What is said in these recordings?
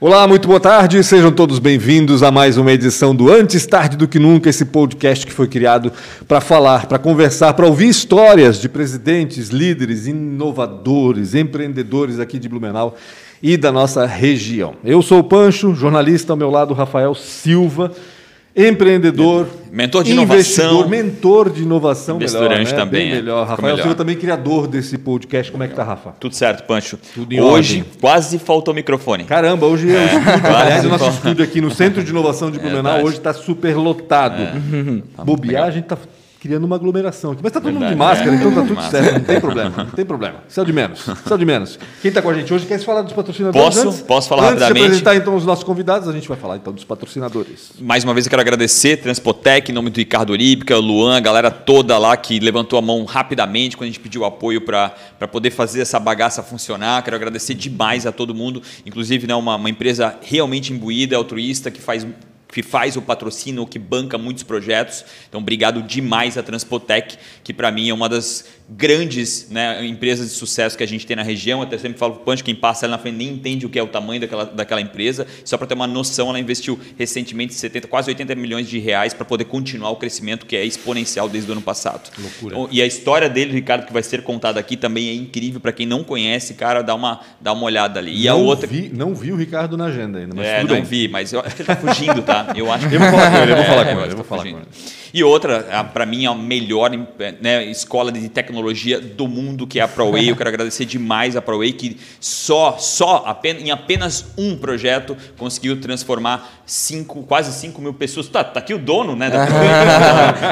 Olá, muito boa tarde, sejam todos bem-vindos a mais uma edição do Antes Tarde do Que Nunca, esse podcast que foi criado para falar, para conversar, para ouvir histórias de presidentes, líderes, inovadores, empreendedores aqui de Blumenau e da nossa região. Eu sou o Pancho, jornalista, ao meu lado Rafael Silva, empreendedor, mentor de inovação, restaurante, né? Também. Rafael Silva também criador desse podcast. Como é que tá, Rafa? Tudo certo, Pancho. Tudo em hoje ordem. Quase faltou o microfone. Caramba, hoje é o estúdio. Aliás, o nosso estúdio aqui no Centro de Inovação de Blumenau hoje está super lotado. Bobear, a gente está criando uma aglomeração aqui. Mas está todo mundo de máscara, então está tudo certo. Não tem problema, não tem problema. Céu de menos. Quem está com a gente hoje quer falar dos patrocinadores? Posso falar antes rapidamente. Antes de apresentar então os nossos convidados, a gente vai falar então dos patrocinadores. Mais uma vez eu quero agradecer Transpotec, em nome do Ricardo Olímpica, Luan, a galera toda lá que levantou a mão rapidamente quando a gente pediu apoio para poder fazer essa bagaça funcionar. Quero agradecer demais a todo mundo, inclusive né, uma empresa realmente imbuída, altruísta, que faz o patrocínio, que banca muitos projetos. Então, obrigado demais à Transpotec, que para mim é uma das grandes né, empresas de sucesso que a gente tem na região. Até sempre falo para o Pancho, quem passa ali na frente nem entende o que é o tamanho daquela empresa. Só para ter uma noção, ela investiu recentemente quase 80 milhões de reais para poder continuar o crescimento que é exponencial desde o ano passado. Loucura. Então, e a história dele, Ricardo, que vai ser contada aqui também é incrível. Para quem não conhece, cara, dá uma olhada ali. E não, a outra... não vi o Ricardo na agenda ainda, mas tudo bem. Não vi, mas eu acho que ele está fugindo, tá? Eu vou falar com ele. E outra, para mim, a melhor né, escola de tecnologia do mundo, que é a ProWay. Eu quero agradecer demais a ProWay, que apenas um projeto conseguiu transformar quase 5 mil pessoas. Tá aqui o dono, né?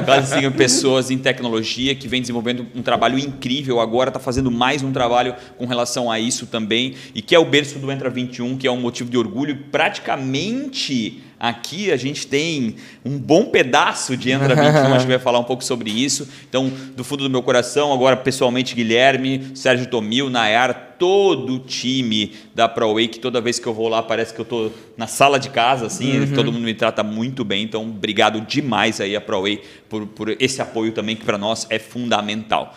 Quase 5 mil pessoas em tecnologia, que vem desenvolvendo um trabalho incrível. Agora está fazendo mais um trabalho com relação a isso também. E que é o berço do Entra 21, que é um motivo de orgulho. Praticamente... Aqui a gente tem um bom pedaço de Entra 21, a gente vai falar um pouco sobre isso. Então, do fundo do meu coração, agora pessoalmente Guilherme, Sérgio Tomil, Nayara, todo o time da ProWay, que toda vez que eu vou lá parece que eu estou na sala de casa, assim, todo mundo me trata muito bem. Então, obrigado demais aí a ProWay por esse apoio também, que para nós é fundamental.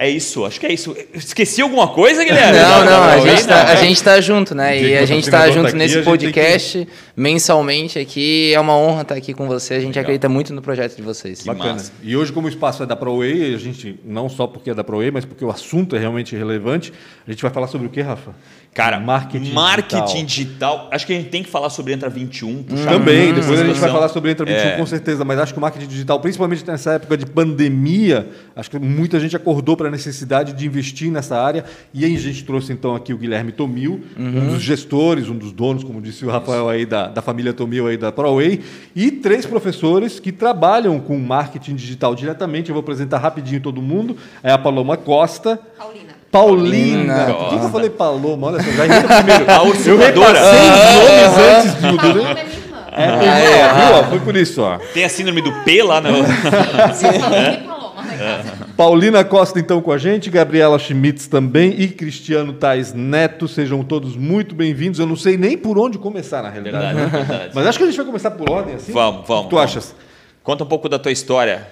É isso, acho que é isso. Esqueci alguma coisa, Guilherme? A gente está junto, né? E a gente está junto nesse podcast mensalmente aqui. É uma honra estar aqui com você. A gente acredita muito no projeto de vocês. Bacana. Massa. E hoje, como o espaço é da ProWay, a gente, não só porque é da ProWay, mas porque o assunto é realmente relevante, a gente vai falar sobre o quê, Rafa? Cara, marketing digital. Acho que a gente tem que falar sobre Entra 21. Também, depois a gente vai falar sobre Entra 21 com certeza, mas acho que o marketing digital, principalmente nessa época de pandemia, acho que muita gente acordou para a necessidade de investir nessa área. E aí a gente trouxe então aqui o Guilherme Tomil, um dos gestores, um dos donos, como disse o Rafael aí da família Tomil aí da ProWay, e 3 professores que trabalham com marketing digital diretamente. Eu vou apresentar rapidinho todo mundo. É a Paloma Costa. Paulina. Por que eu falei Paloma? Olha só, já entra primeiro. Eu repassei os nomes antes de tudo. Foi por isso. Tem a síndrome do P lá na Paulina Costa, então, com a gente, Gabriela Schmitz também e Cristiano Tais Neto. Sejam todos muito bem-vindos. Eu não sei nem por onde começar, na realidade. Verdade. Mas acho que a gente vai começar por ordem, assim. Vamos. O que tu achas? Conta um pouco da tua história.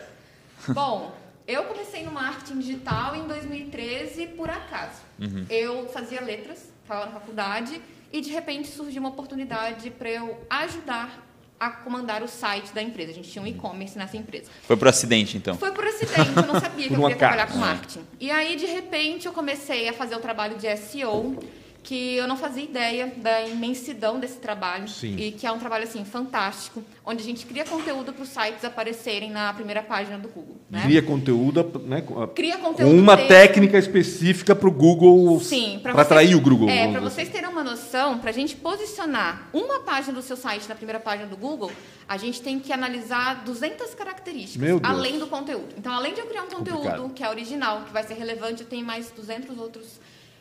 Bom, eu comecei no marketing digital em 2013, por acaso. Eu fazia letras, estava na faculdade, e de repente surgiu uma oportunidade para eu ajudar a comandar o site da empresa. A gente tinha um e-commerce nessa empresa. Foi por acidente, então? Foi por acidente. Eu não sabia que eu queria trabalhar com marketing. E aí, de repente, eu comecei a fazer o trabalho de SEO, que eu não fazia ideia da imensidão desse trabalho. Sim. E que é um trabalho, assim, fantástico, onde a gente cria conteúdo para os sites aparecerem na primeira página do Google. Né? Cria conteúdo, né? Cria conteúdo com uma técnica específica para o Google, para atrair o Google. Para vocês terem uma noção, para a gente posicionar uma página do seu site na primeira página do Google, a gente tem que analisar 200 características, além do conteúdo. Então, além de eu criar um conteúdo que é original, que vai ser relevante, eu tenho mais 200 outros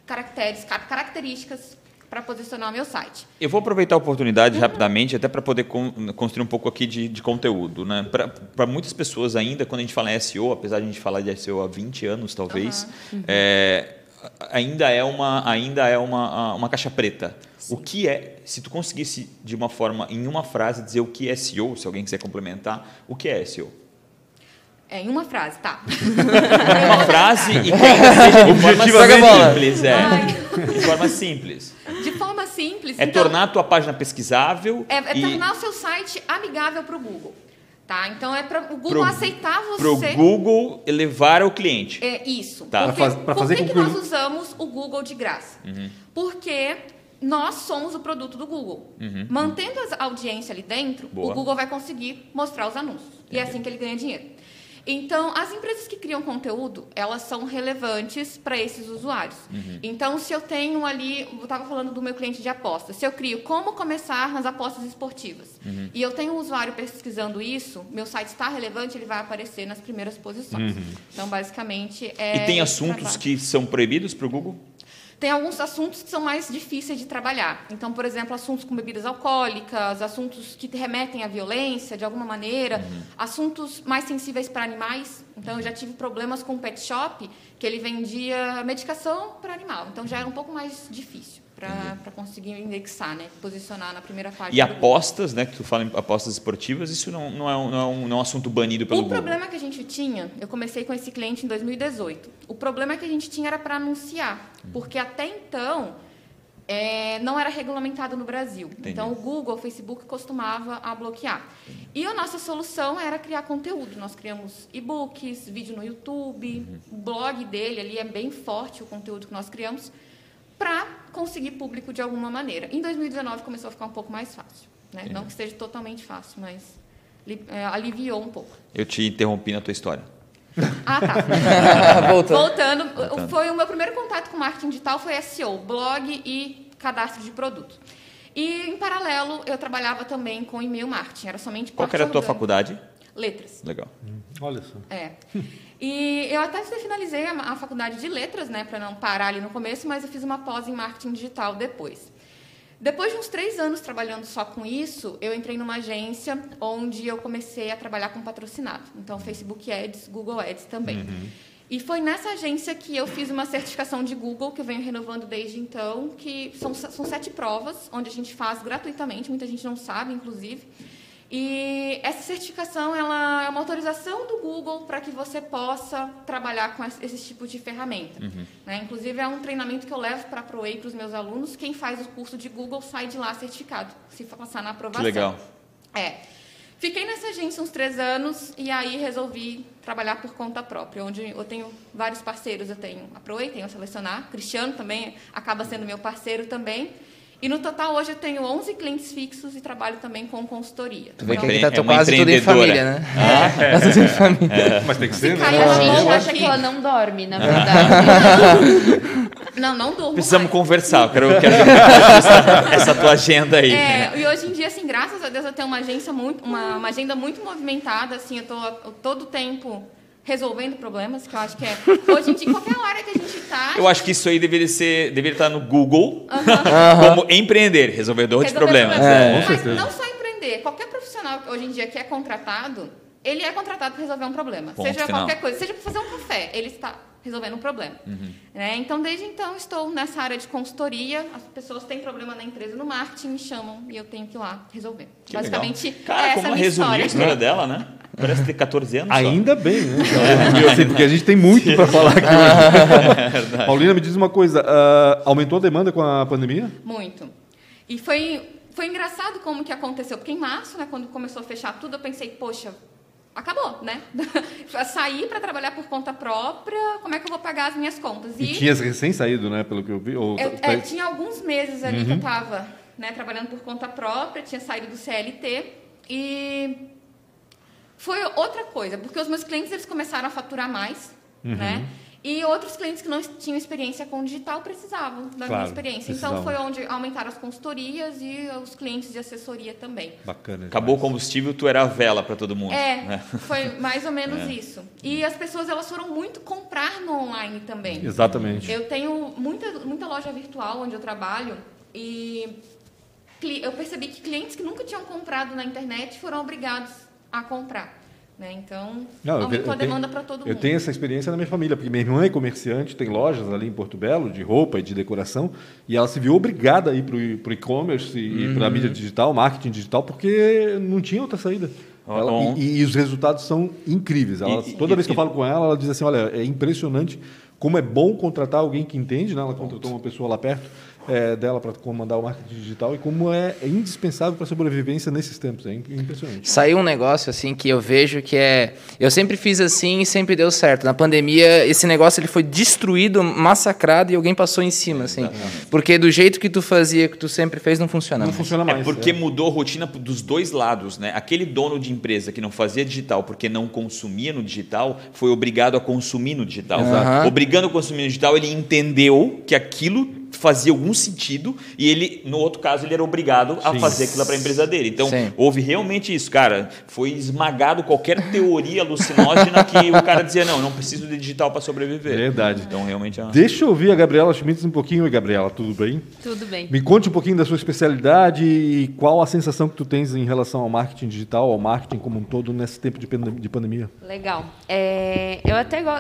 características para posicionar o meu site. Eu vou aproveitar a oportunidade rapidamente, até para poder construir um pouco aqui de conteúdo. Né? Para muitas pessoas ainda, quando a gente fala em SEO, apesar de a gente falar de SEO há 20 anos, talvez, ainda é uma caixa preta. Sim. O que é, se tu conseguisse, de uma forma, em uma frase, dizer o que é SEO, se alguém quiser complementar, o que é SEO? Em uma frase, tá. Uma frase e que seja de forma simples. De forma simples. simples. É então, tornar a tua página pesquisável. É tornar o seu site amigável para o Google. Tá? Então, é para o Google aceitar você... Para o Google elevar o cliente. É isso. Tá. Por que nós usamos o Google de graça? Uhum. Porque nós somos o produto do Google. Uhum. Mantendo a audiência ali dentro, boa, o Google vai conseguir mostrar os anúncios. Entendi. E é assim que ele ganha dinheiro. Então, as empresas que criam conteúdo, elas são relevantes para esses usuários. Uhum. Então, se eu tenho ali... Eu estava falando do meu cliente de apostas. Se eu crio como começar nas apostas esportivas, uhum, e eu tenho um usuário pesquisando isso, meu site está relevante, ele vai aparecer nas primeiras posições. Uhum. Então, basicamente... E tem assuntos que são proibidos para o Google? Tem alguns assuntos que são mais difíceis de trabalhar. Então, por exemplo, assuntos com bebidas alcoólicas, assuntos que remetem à violência, de alguma maneira, uhum, assuntos mais sensíveis para animais. Então, eu já tive problemas com um pet shop, que ele vendia medicação para animal. Então, já era um pouco mais difícil para conseguir indexar, né? Posicionar na primeira fase. E apostas, né? Que tu fala em apostas esportivas, isso não é um assunto banido pelo Google. O problema que a gente tinha, eu comecei com esse cliente em 2018, o problema que a gente tinha era para anunciar, porque até então não era regulamentado no Brasil. Entendi. Então, o Google, o Facebook costumava a bloquear. Entendi. E a nossa solução era criar conteúdo. Nós criamos e-books, vídeo no YouTube, o blog dele ali é bem forte, o conteúdo que nós criamos, para conseguir público de alguma maneira. Em 2019 começou a ficar um pouco mais fácil, né? Não que esteja totalmente fácil, mas aliviou um pouco. Eu te interrompi na tua história. Ah, tá. Voltando. Foi o meu primeiro contato com marketing digital, foi SEO, blog e cadastro de produto. E, em paralelo, eu trabalhava também com e-mail marketing, era somente parte. Qual que era a tua faculdade? Letras. Legal. Olha só. E eu até finalizei a faculdade de letras, né, para não parar ali no começo, mas eu fiz uma pós em marketing digital depois. Depois de uns 3 anos trabalhando só com isso, eu entrei numa agência onde eu comecei a trabalhar com patrocinado. Então, Facebook Ads, Google Ads também. Uhum. E foi nessa agência que eu fiz uma certificação de Google, que eu venho renovando desde então, que são 7 provas, onde a gente faz gratuitamente, muita gente não sabe, inclusive. E essa certificação ela é uma autorização do Google para que você possa trabalhar com esse tipo de ferramenta. Uhum. Né? Inclusive, é um treinamento que eu levo para a ProWay para os meus alunos. Quem faz o curso de Google sai de lá certificado, se passar na aprovação. Que legal. Fiquei nessa agência uns 3 anos e aí resolvi trabalhar por conta própria, onde eu tenho vários parceiros. Eu tenho a ProWay, tenho a Selecionar, Cristiano também acaba sendo meu parceiro também. E no total, hoje eu tenho 11 clientes fixos e trabalho também com consultoria. Tu vê que aqui tá quase tudo em família, né? Quase tudo em família. Mas tem que ser, né? A gente acha que ela não dorme, na verdade. Não durmo. Precisamos conversar, eu quero essa tua agenda aí. E hoje em dia, assim, graças a Deus, eu tenho uma agenda muito movimentada, assim, eu estou todo tempo resolvendo problemas, que eu acho que hoje em dia, qualquer hora que a gente está... Eu acho que isso aí deveria estar no Google, como empreender, resolvedor de problemas. Mas não só empreender, qualquer profissional hoje em dia que é contratado, ele é contratado para resolver um problema. Ponto seja final. Qualquer coisa, seja para fazer um café, ele está resolvendo um problema. Uhum. Né? Então, desde então, estou nessa área de consultoria, as pessoas têm problema na empresa, no marketing, me chamam e eu tenho que ir lá resolver. Que basicamente, legal. Cara, essa é a minha história. A história dela, né? Parece ter 14 anos. Ainda só. Bem, né? Eu sei, porque a gente tem muito para falar aqui. Paulina, me diz uma coisa. Aumentou a demanda com a pandemia? Muito. E foi engraçado como que aconteceu. Porque em março, né, quando começou a fechar tudo, eu pensei, poxa, acabou, né? Saí para trabalhar por conta própria, como é que eu vou pagar as minhas contas? E tinhas recém saído, né? Pelo que eu vi. Ou... Eu tinha alguns meses ali, uhum, que eu estava, né, trabalhando por conta própria, tinha saído do CLT e... Foi outra coisa, porque os meus clientes eles começaram a faturar mais, uhum, né? E outros clientes que não tinham experiência com o digital precisavam da minha experiência. Então, foi onde aumentaram as consultorias e os clientes de assessoria também. Bacana. Acabou o combustível, tu era a vela para todo mundo. Foi mais ou menos isso. E as pessoas elas foram muito comprar no online também. Exatamente. Eu tenho muita loja virtual onde eu trabalho e eu percebi que clientes que nunca tinham comprado na internet foram obrigados a comprar, né? Então, aumentou a demanda para todo mundo. Eu tenho essa experiência na minha família, porque minha irmã é comerciante, tem lojas ali em Porto Belo, de roupa e de decoração, e ela se viu obrigada a ir para o e-commerce e para a mídia digital, marketing digital, porque não tinha outra saída. E os resultados são incríveis. Toda vez que eu falo com ela, ela diz assim, olha, é impressionante como é bom contratar alguém que entende, né? Ela contratou uma pessoa lá perto, dela para comandar o marketing digital e como é indispensável para a sobrevivência nesses tempos. É impressionante. Saiu um negócio assim que eu vejo que é... Eu sempre fiz assim e sempre deu certo. Na pandemia, esse negócio ele foi destruído, massacrado e alguém passou em cima. Assim, porque do jeito que tu fazia, que tu sempre fez, não funciona mais. Não funciona mais. É porque mudou a rotina dos dois lados, né? Aquele dono de empresa que não fazia digital porque não consumia no digital, foi obrigado a consumir no digital. Uhum. Obrigando a consumir no digital, ele entendeu que aquilo... fazia algum sentido e ele, no outro caso, ele era obrigado a fazer aquilo para a empresa dele. Então, houve realmente isso, cara. Foi esmagado qualquer teoria alucinógena que o cara dizia, não preciso de digital para sobreviver. Verdade. Então, realmente... Deixa eu ouvir a Gabriela Schmitz um pouquinho. E, Gabriela, tudo bem? Tudo bem. Me conte um pouquinho da sua especialidade e qual a sensação que tu tens em relação ao marketing digital, ao marketing como um todo, nesse tempo de pandemia. Legal.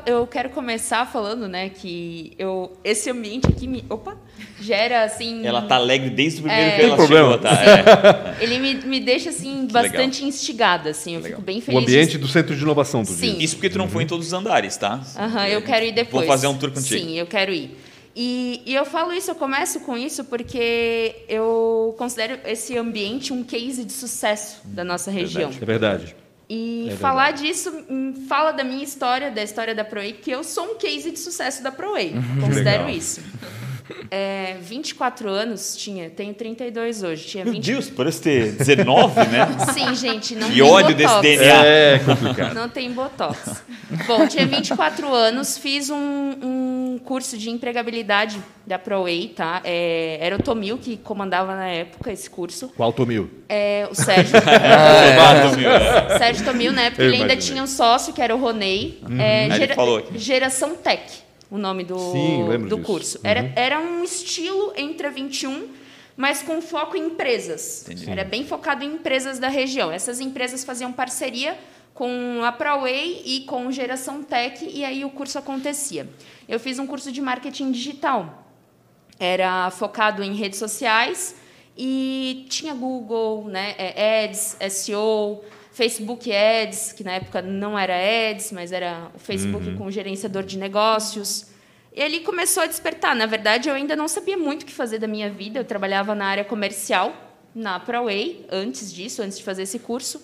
Eu quero começar falando, né, que esse ambiente aqui me... Opa! Gera, assim... Ela tá alegre desde o primeiro que ela chegou, tá? Ele me deixa, assim, bastante instigada, assim. Eu fico bem feliz. O ambiente do Centro de Inovação, tu diz. Isso porque tu não foi em todos os andares, tá? Eu quero ir depois. Vou fazer um tour contigo. Sim, eu quero ir. E eu falo isso, eu começo com isso porque eu considero esse ambiente um case de sucesso da nossa região. É verdade. E falar disso fala da minha história, da história da ProWay, que eu sou um case de sucesso da ProWay. Considero isso. 24 anos tinha, tenho 32 hoje. Tinha 20... Meu Deus, parece ter 19, né? Sim, gente, não tem botox. Que ódio desse DNA. É complicado. Não tem botox. Bom, tinha 24 anos, fiz um curso de empregabilidade da ProWay, tá? Era o Tomil que comandava na época esse curso. Qual Tomil? O Sérgio. Sérgio Tomil, na época, ele ainda tinha um sócio, que era o Ronei. Geração Tech. O nome do curso. Era um estilo Entra 21, mas com foco em empresas. Entendi. Era bem focado em empresas da região. Essas empresas faziam parceria com a ProWay e com Geração Tech, e aí o curso acontecia. Eu fiz um curso de marketing digital. Era focado em redes sociais e tinha Google, né, Ads, SEO... Facebook Ads, que na época não era Ads, mas era o Facebook com o gerenciador de negócios. E ali começou a despertar. Na verdade, eu ainda não sabia muito o que fazer da minha vida. Eu trabalhava na área comercial, na ProWay, antes disso, antes de fazer esse curso.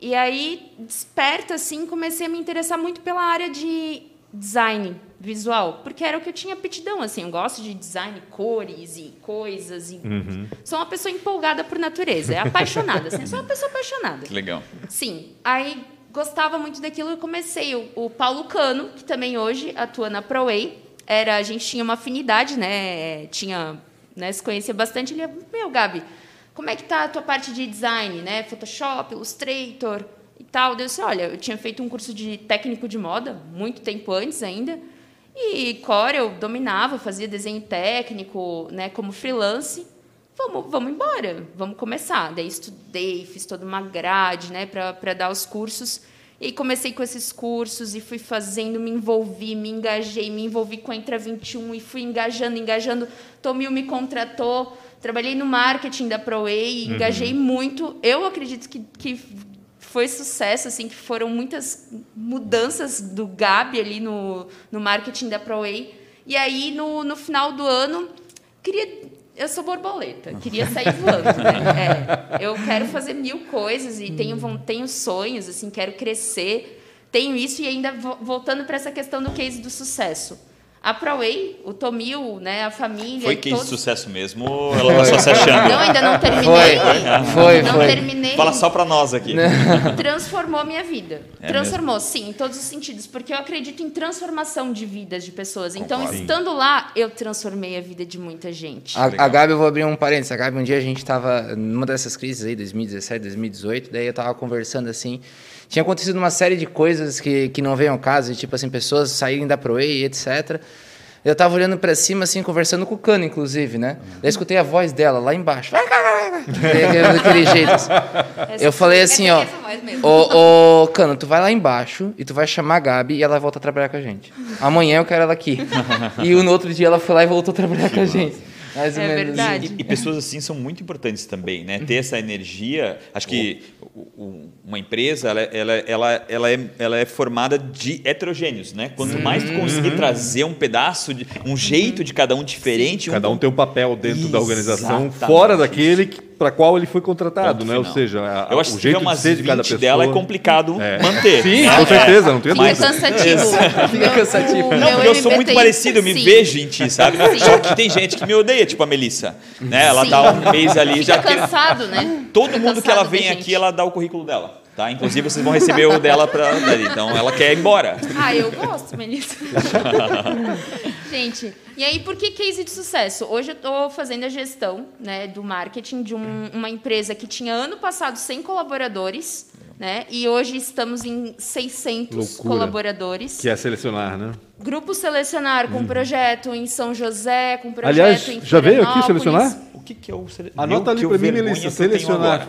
E aí, desperta, assim, comecei a me interessar muito pela área de design visual, porque era o que eu tinha aptidão. Assim, eu gosto de design, cores e coisas. E sou uma pessoa empolgada por natureza, apaixonada. Assim, sou uma pessoa apaixonada. Que legal. Sim. Aí gostava muito daquilo e comecei. O Paulo Cano, que também hoje atua na ProWay, a gente tinha uma afinidade, né? Se conhecia bastante. Ele ia, meu, Gabi, como é que tá a tua parte de design, né? Photoshop, Illustrator e tal. Eu disse, olha, eu tinha feito um curso de técnico de moda, muito tempo antes ainda, e core eu dominava, fazia desenho técnico, né, como freelance. Vamos embora, vamos começar. Daí estudei, fiz toda uma grade, né, para dar os cursos. E aí comecei com esses cursos e fui fazendo, me envolvi, me engajei, me envolvi com a Entra 21 e fui engajando. Tomil me contratou, trabalhei no marketing da ProWay, engajei muito. Eu acredito que foi sucesso, assim, que foram muitas mudanças do Gabi ali no marketing da ProWay. E aí, no final do ano, eu sou borboleta, queria sair voando, né? Eu quero fazer mil coisas e tenho sonhos, assim, quero crescer, tenho isso. E ainda voltando para essa questão do case do sucesso. A ProWay, o Tomil, né, a família... Foi case de sucesso mesmo ou ela tá só se achando? Não, ainda não terminei. Foi. Terminei. Fala só para nós aqui. Transformou a minha vida. Transformou, mesmo? Sim, em todos os sentidos. Porque eu acredito em transformação de vidas de pessoas. Então, estando lá, eu transformei a vida de muita gente. A Gabi, eu vou abrir um parênteses. A Gabi, um dia a gente estava numa dessas crises aí, 2017, 2018. Daí eu estava conversando assim... Tinha acontecido uma série de coisas que não veio ao caso, tipo assim, pessoas saírem da ProWay, etc. Eu tava olhando para cima, assim, conversando com o Cano, inclusive, né? Daí escutei a voz dela lá embaixo. Daquele jeito. Assim. Eu falei assim, ó, ô Cano, tu vai lá embaixo e tu vai chamar a Gabi e ela volta a trabalhar com a gente. Amanhã eu quero ela aqui. E no outro dia ela foi lá e voltou a trabalhar com a gente. Mais ou menos. Verdade. E pessoas assim são muito importantes também, né? Ter essa energia. Acho que uma empresa ela é formada de heterogêneos, né? Quanto mais tu conseguir trazer um pedaço, um jeito de cada um diferente. Cada um tem um papel dentro da organização, fora daquele para qual ele foi contratado, né? Ou seja, eu acho o jeito de ser de cada pessoa dela é complicado manter. Sim, com certeza, não tenho dúvida. Fica cansativo. Fica cansativo. Não, porque eu sou muito parecido, eu me vejo em ti, sabe? Só que tem gente que me odeia, tipo a Melissa, né? Ela dá um mês ali fica já cansado, né? Todo mundo que ela vem aqui, ela dá o currículo dela. Tá? Inclusive, vocês vão receber o dela para dali. Então, ela quer ir embora. Ah, eu gosto, Melissa. Gente, e aí, por que case de sucesso? Hoje eu estou fazendo a gestão, né, do marketing de uma empresa que tinha ano passado 100 colaboradores, né, e hoje estamos em 600 colaboradores. Que é Selecionar, né? Grupo Selecionar, com projeto em São José, com projeto em Florianópolis. Já veio aqui Selecionar? O que, que é o Selecionar? Anota ali para mim, Melissa, Selecionar.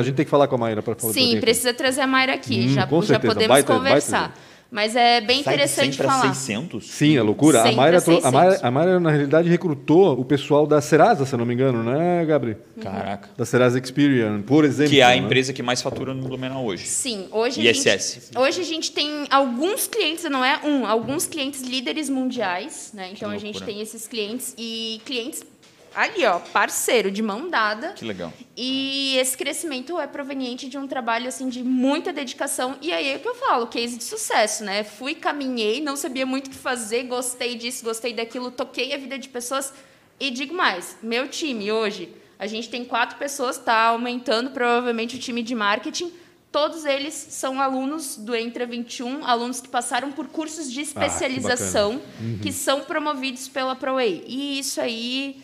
A gente tem que falar com a Mayra para falar. Sim, precisa trazer a Mayra aqui, já podemos conversar. Mas é bem interessante falar. 600? Sim, é loucura. A Mayra, na realidade, recrutou o pessoal da Serasa, se não me engano, né, Gabriel? Caraca. Da Serasa Experian, por exemplo. Que é a empresa que mais fatura no Blumenau hoje. Sim. Hoje a gente tem alguns clientes, não é alguns clientes líderes mundiais, né? Então, a gente tem esses clientes e clientes... Ali, ó, parceiro, de mão dada. Que legal. E esse crescimento é proveniente de um trabalho, assim, de muita dedicação. E aí é o que eu falo, case de sucesso, né? Fui, caminhei, não sabia muito o que fazer, gostei disso, gostei daquilo, toquei a vida de pessoas. E digo mais, meu time hoje, a gente tem 4 pessoas, está aumentando provavelmente o time de marketing. Todos eles são alunos do Entra 21, alunos que passaram por cursos de especialização, que são promovidos pela ProWay. E isso aí...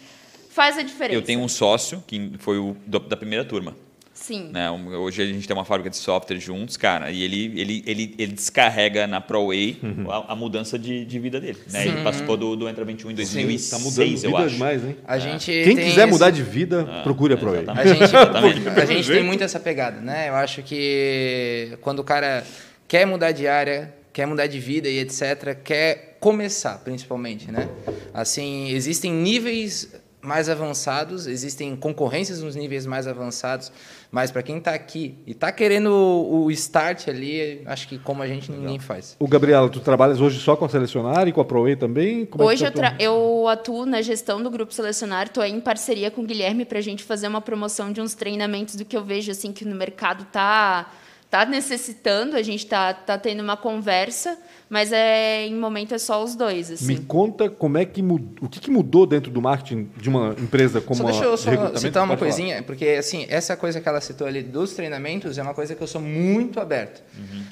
faz a diferença. Eu tenho um sócio que foi o da primeira turma. Sim. Né? Hoje a gente tem uma fábrica de software juntos, cara, e ele descarrega na ProWay a mudança de vida dele. Né? Ele passou do Entra 21 em 2006, tá mudando vida, eu acho. Demais, hein? Quem quiser mudar de vida, procure a ProWay. A gente tem muito essa pegada, né? Eu acho que quando o cara quer mudar de área, quer mudar de vida e etc., quer começar, principalmente, né? Assim, existem níveis mais avançados, existem concorrências nos níveis mais avançados, mas para quem está aqui e está querendo o start ali, acho que como a gente, ninguém faz. O Gabriela, tu trabalhas hoje só com a Selecionar e com a ProWay também? Como hoje eu atuo na gestão do Grupo Selecionar, estou em parceria com o Guilherme para a gente fazer uma promoção de uns treinamentos do que eu vejo assim, que no mercado está necessitando, a gente está tendo uma conversa, mas em momento é só os dois. Assim. Me conta como é que o que mudou dentro do marketing de uma empresa como a... Deixa eu citar uma coisinha, porque assim, essa coisa que ela citou ali dos treinamentos é uma coisa que eu sou muito aberto.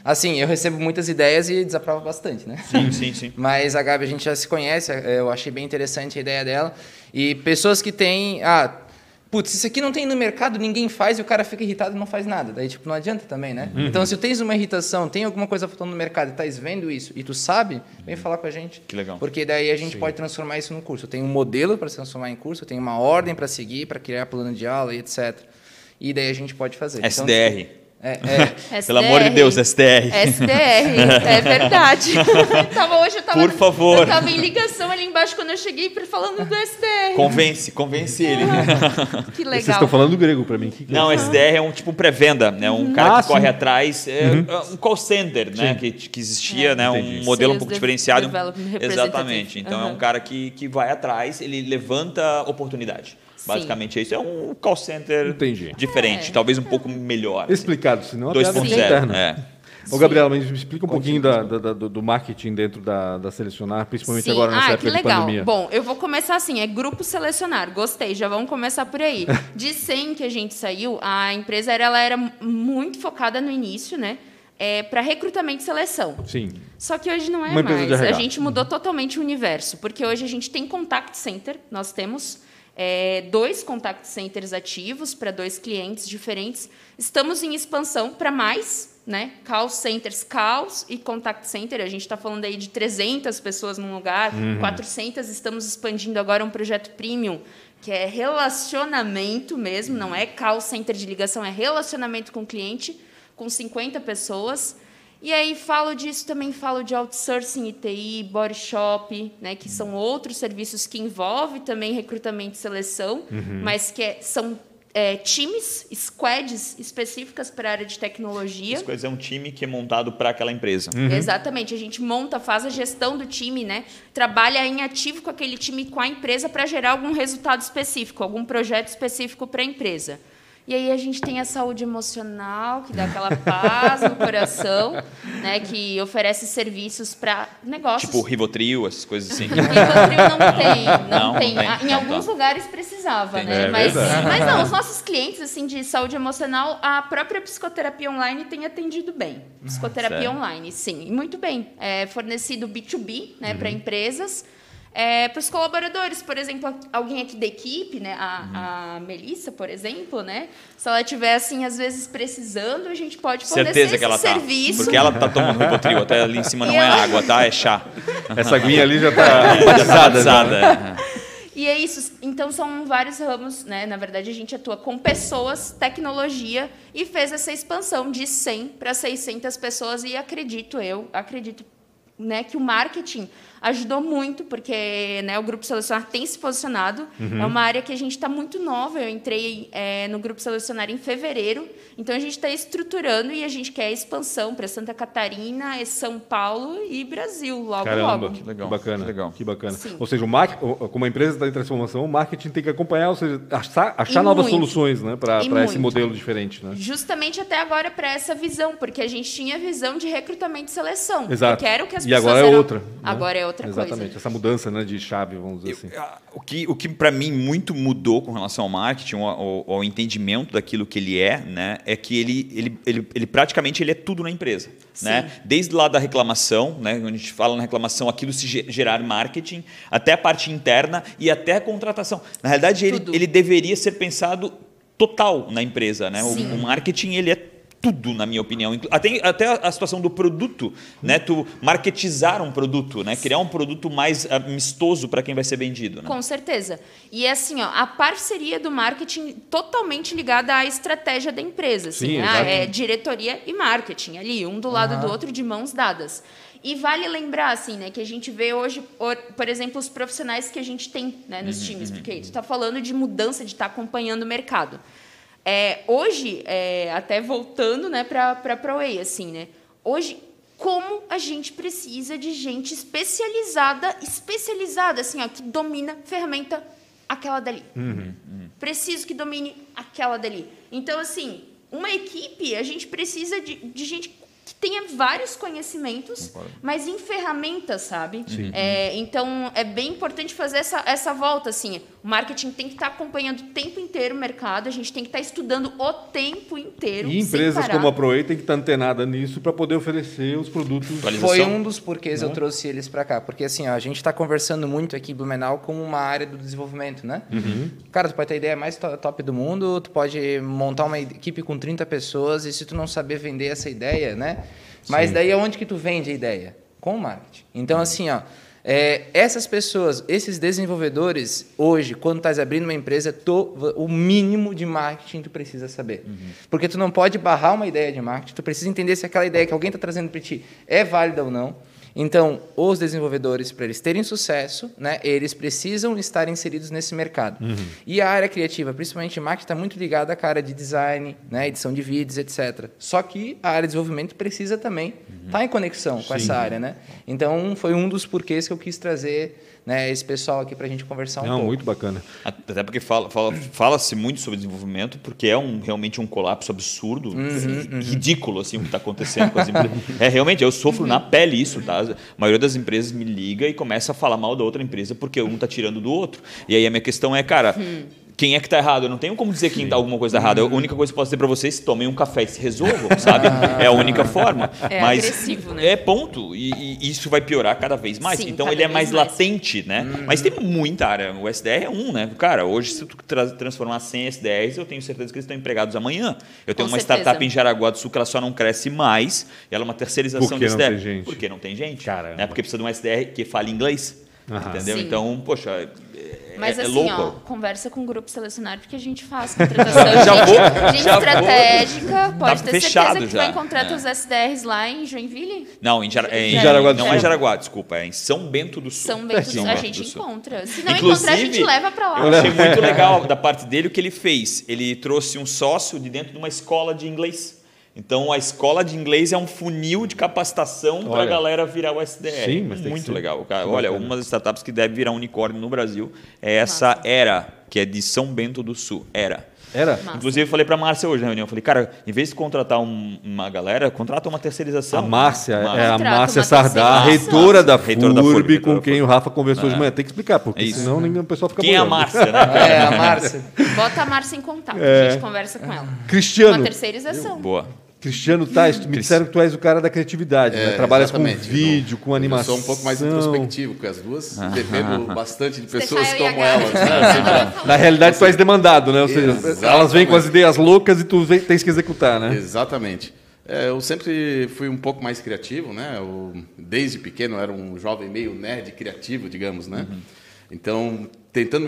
Assim, eu recebo muitas ideias e desaprovo bastante, né? Sim. Mas a Gabi, a gente já se conhece, eu achei bem interessante a ideia dela. E pessoas que têm... putz, isso aqui não tem no mercado, ninguém faz, e o cara fica irritado e não faz nada. Daí, tipo, não adianta também, né? Então, se tu tens uma irritação, tem alguma coisa faltando no mercado e estás vendo isso, e tu sabe, vem falar com a gente. Que legal. Porque daí a gente pode transformar isso num curso. Eu tenho um modelo para transformar em curso, eu tenho uma ordem para seguir, para criar plano de aula e etc. E daí a gente pode fazer. SDR. Então, pelo amor de Deus, SDR. SDR, é verdade. Eu estava em ligação ali embaixo quando eu cheguei falando do SDR. Convence ele. Que legal. Vocês estão falando grego para mim. Não, SDR é um tipo pré-venda, né? Um cara que corre atrás, um call center, né? Que existia, né? Um modelo um pouco diferenciado. Exatamente. Então é um cara que vai atrás, ele levanta oportunidade. Basicamente é isso. É um call center diferente, talvez um pouco melhor. Explicado, senão a piada interna. Ô, Gabriela, mas me explica um pouquinho do marketing dentro da Selecionar, principalmente agora nessa época de pandemia. Bom, eu vou começar assim, é Grupo Selecionar, gostei, já vamos começar por aí. De 100 que a gente saiu, a empresa era muito focada no início, né? Para recrutamento e seleção. Sim. Só que hoje não é mais. A gente mudou totalmente o universo, porque hoje a gente tem contact center, nós temos... 2 contact centers ativos para 2 clientes diferentes. Estamos em expansão para mais, né? Call centers, calls e contact center. A gente está falando aí de 300 pessoas num lugar, 400. Estamos expandindo agora um projeto premium, que é relacionamento mesmo, não é call center de ligação, é relacionamento com o cliente, com 50 pessoas. E aí falo disso, também falo de outsourcing, ITI, body shop, né, que são outros serviços que envolvem também recrutamento e seleção, mas que são times, squads específicas para a área de tecnologia. Squads é um time que é montado para aquela empresa. Exatamente, a gente monta, faz a gestão do time, né? Trabalha em ativo com aquele time, com a empresa, para gerar algum resultado específico, algum projeto específico para a empresa. E aí a gente tem a saúde emocional, que dá aquela paz no coração, né, que oferece serviços para negócios. Tipo Rivotril, essas coisas assim. Rivotril não tem. Em alguns lugares precisava, né? Mas não, os nossos clientes assim, de saúde emocional, a própria psicoterapia online tem atendido bem. Psicoterapia online, sim. Muito bem. É fornecido B2B, né, para empresas. É, para os colaboradores, por exemplo, alguém aqui da equipe, né? A Melissa, por exemplo, né? Se ela estiver, assim, às vezes precisando, a gente pode fornecer esse serviço. Porque ela está tomando Rivotril, até ali em cima não é água, tá? É chá. Essa aguinha ali já está batizada. Né? E é isso. Então, são vários ramos, né? Na verdade, a gente atua com pessoas, tecnologia, e fez essa expansão de 100 para 600 pessoas. E acredito, né, que o marketing ajudou muito, porque, né, o Grupo Selecionar tem se posicionado. É uma área que a gente está muito nova. Eu entrei no Grupo Selecionar em fevereiro. Então, a gente está estruturando e a gente quer expansão para Santa Catarina, São Paulo e Brasil logo. Caramba, logo. Que legal. Que bacana. Sim. Ou seja, como a empresa está em transformação, o marketing tem que acompanhar, ou seja, achar novas soluções, né, para esse modelo diferente. Né? Justamente até agora para essa visão, porque a gente tinha a visão de recrutamento e seleção. Exato. Que era o que as pessoas agora é outra. Né? Agora é outra. Exatamente, essa mudança, né, de chave, vamos dizer assim. O que para mim muito mudou com relação ao marketing, ao entendimento daquilo que ele é, né, é que ele praticamente ele é tudo na empresa. Né? Desde lá da reclamação, né, quando a gente fala na reclamação, aquilo se gerar marketing, até a parte interna e até a contratação. Na realidade, ele deveria ser pensado total na empresa. Né? O marketing ele é tudo, na minha opinião. Até a situação do produto, né? Tu marketizar um produto, né? Criar um produto mais amistoso para quem vai ser vendido. Né? Com certeza. E é assim, ó, a parceria do marketing totalmente ligada à estratégia da empresa. Sim, assim, diretoria e marketing ali, um do lado do outro, de mãos dadas. E vale lembrar, assim, né, que a gente vê hoje, por exemplo, os profissionais que a gente tem, né, nos times, porque tu está falando de mudança, de estar acompanhando o mercado. Hoje, até voltando, né, para a ProWay, assim, né? Hoje, como a gente precisa de gente especializada, assim, ó, que domina ferramenta aquela dali. Preciso que domine aquela dali. Então, assim, uma equipe, a gente precisa de gente que tenha vários conhecimentos, mas em ferramentas, sabe? Então, é bem importante fazer essa volta, assim. O marketing tem que estar acompanhando o tempo inteiro o mercado, a gente tem que estar estudando o tempo inteiro, e empresas como a ProWay tem que estar antenada nisso para poder oferecer os produtos. Foi um dos porquês eu trouxe eles para cá, porque assim, ó, a gente está conversando muito aqui em Blumenau com uma área do desenvolvimento, né? Cara, tu pode ter a ideia mais top do mundo, tu pode montar uma equipe com 30 pessoas e se tu não saber vender essa ideia, né? Mas daí é onde que tu vende a ideia? Com o marketing. Então, assim, ó, essas pessoas, esses desenvolvedores, hoje, quando estás abrindo uma empresa, o mínimo de marketing tu precisa saber. Porque tu não pode barrar uma ideia de marketing, tu precisa entender se aquela ideia que alguém está trazendo para ti é válida ou não. Então, os desenvolvedores, para eles terem sucesso, né, eles precisam estar inseridos nesse mercado. E a área criativa, principalmente marketing, está muito ligada à área de design, né, edição de vídeos, etc. Só que a área de desenvolvimento precisa também estar em conexão com essa área. Né? Então, foi um dos porquês que eu quis trazer, né, esse pessoal aqui para a gente conversar pouco. Muito bacana. Até porque fala-se muito sobre desenvolvimento, porque é realmente um colapso absurdo, ridículo assim, o que está acontecendo com as empresas. Realmente, eu sofro na pele isso, tá? A maioria das empresas me liga e começa a falar mal da outra empresa porque um está tirando do outro. E aí a minha questão é, cara, quem é que está errado? Eu não tenho como dizer quem está alguma coisa errada. A única coisa que eu posso dizer para vocês é tomem um café e se resolvam, sabe? É a única forma. Mas agressivo, né? É ponto. E isso vai piorar cada vez mais. Sim, então ele é mais latente, né? Mas tem muita área. O SDR é né? Cara, hoje se tu transformar 100 SDRs, eu tenho certeza que eles estão empregados amanhã. Eu tenho startup em Jaraguá do Sul que ela só não cresce mais. E ela é uma terceirização de SDR. Porque não tem gente. Né? Porque precisa de um SDR que fale inglês. Entendeu? Sim. Então, poxa, mas é louco. Mas assim, ó, conversa com o Grupo Selecionar, porque a gente faz contratação. gente estratégica, pode ter certeza que vai encontrar os SDRs lá em Joinville? Não, em Jaraguá do Sul. Não é Jaraguá, desculpa, é em São Bento do Sul. São Bento do Sul, a gente encontra. Se não encontrar, a gente leva para lá. Eu achei muito legal da parte dele o que ele fez. Ele trouxe um sócio de dentro de uma escola de inglês. Então, a escola de inglês é um funil de capacitação para a galera virar o SDR. Sim, mas muito legal. Olha, uma das startups que deve virar unicórnio no Brasil é essa Era, que é de São Bento do Sul. Era? Massa. Inclusive, eu falei para a Márcia hoje na reunião, eu falei, cara, em vez de contratar uma galera, contrata uma terceirização. A Márcia Sardá, a reitora da FURB, com quem o Rafa conversou de manhã. Tem que explicar, porque senão nem o pessoal fica bolando. Quem é a Márcia, né? A Márcia. Bota a Márcia em contato, a gente conversa com ela. Cristiano. Uma terceirização. Boa. Cristiano Tais, me disseram que tu és o cara da criatividade, né? Trabalhas com vídeo, com animação. Eu sou um pouco mais introspectivo, porque as duas dependem bastante de pessoas como elas. Na realidade, tu és demandado, né? Ou seja, elas vêm com as ideias loucas e tu tens que executar, né? Exatamente. Eu sempre fui um pouco mais criativo, né? Desde pequeno, eu era um jovem meio nerd criativo, digamos, né? Uhum. Então, tentando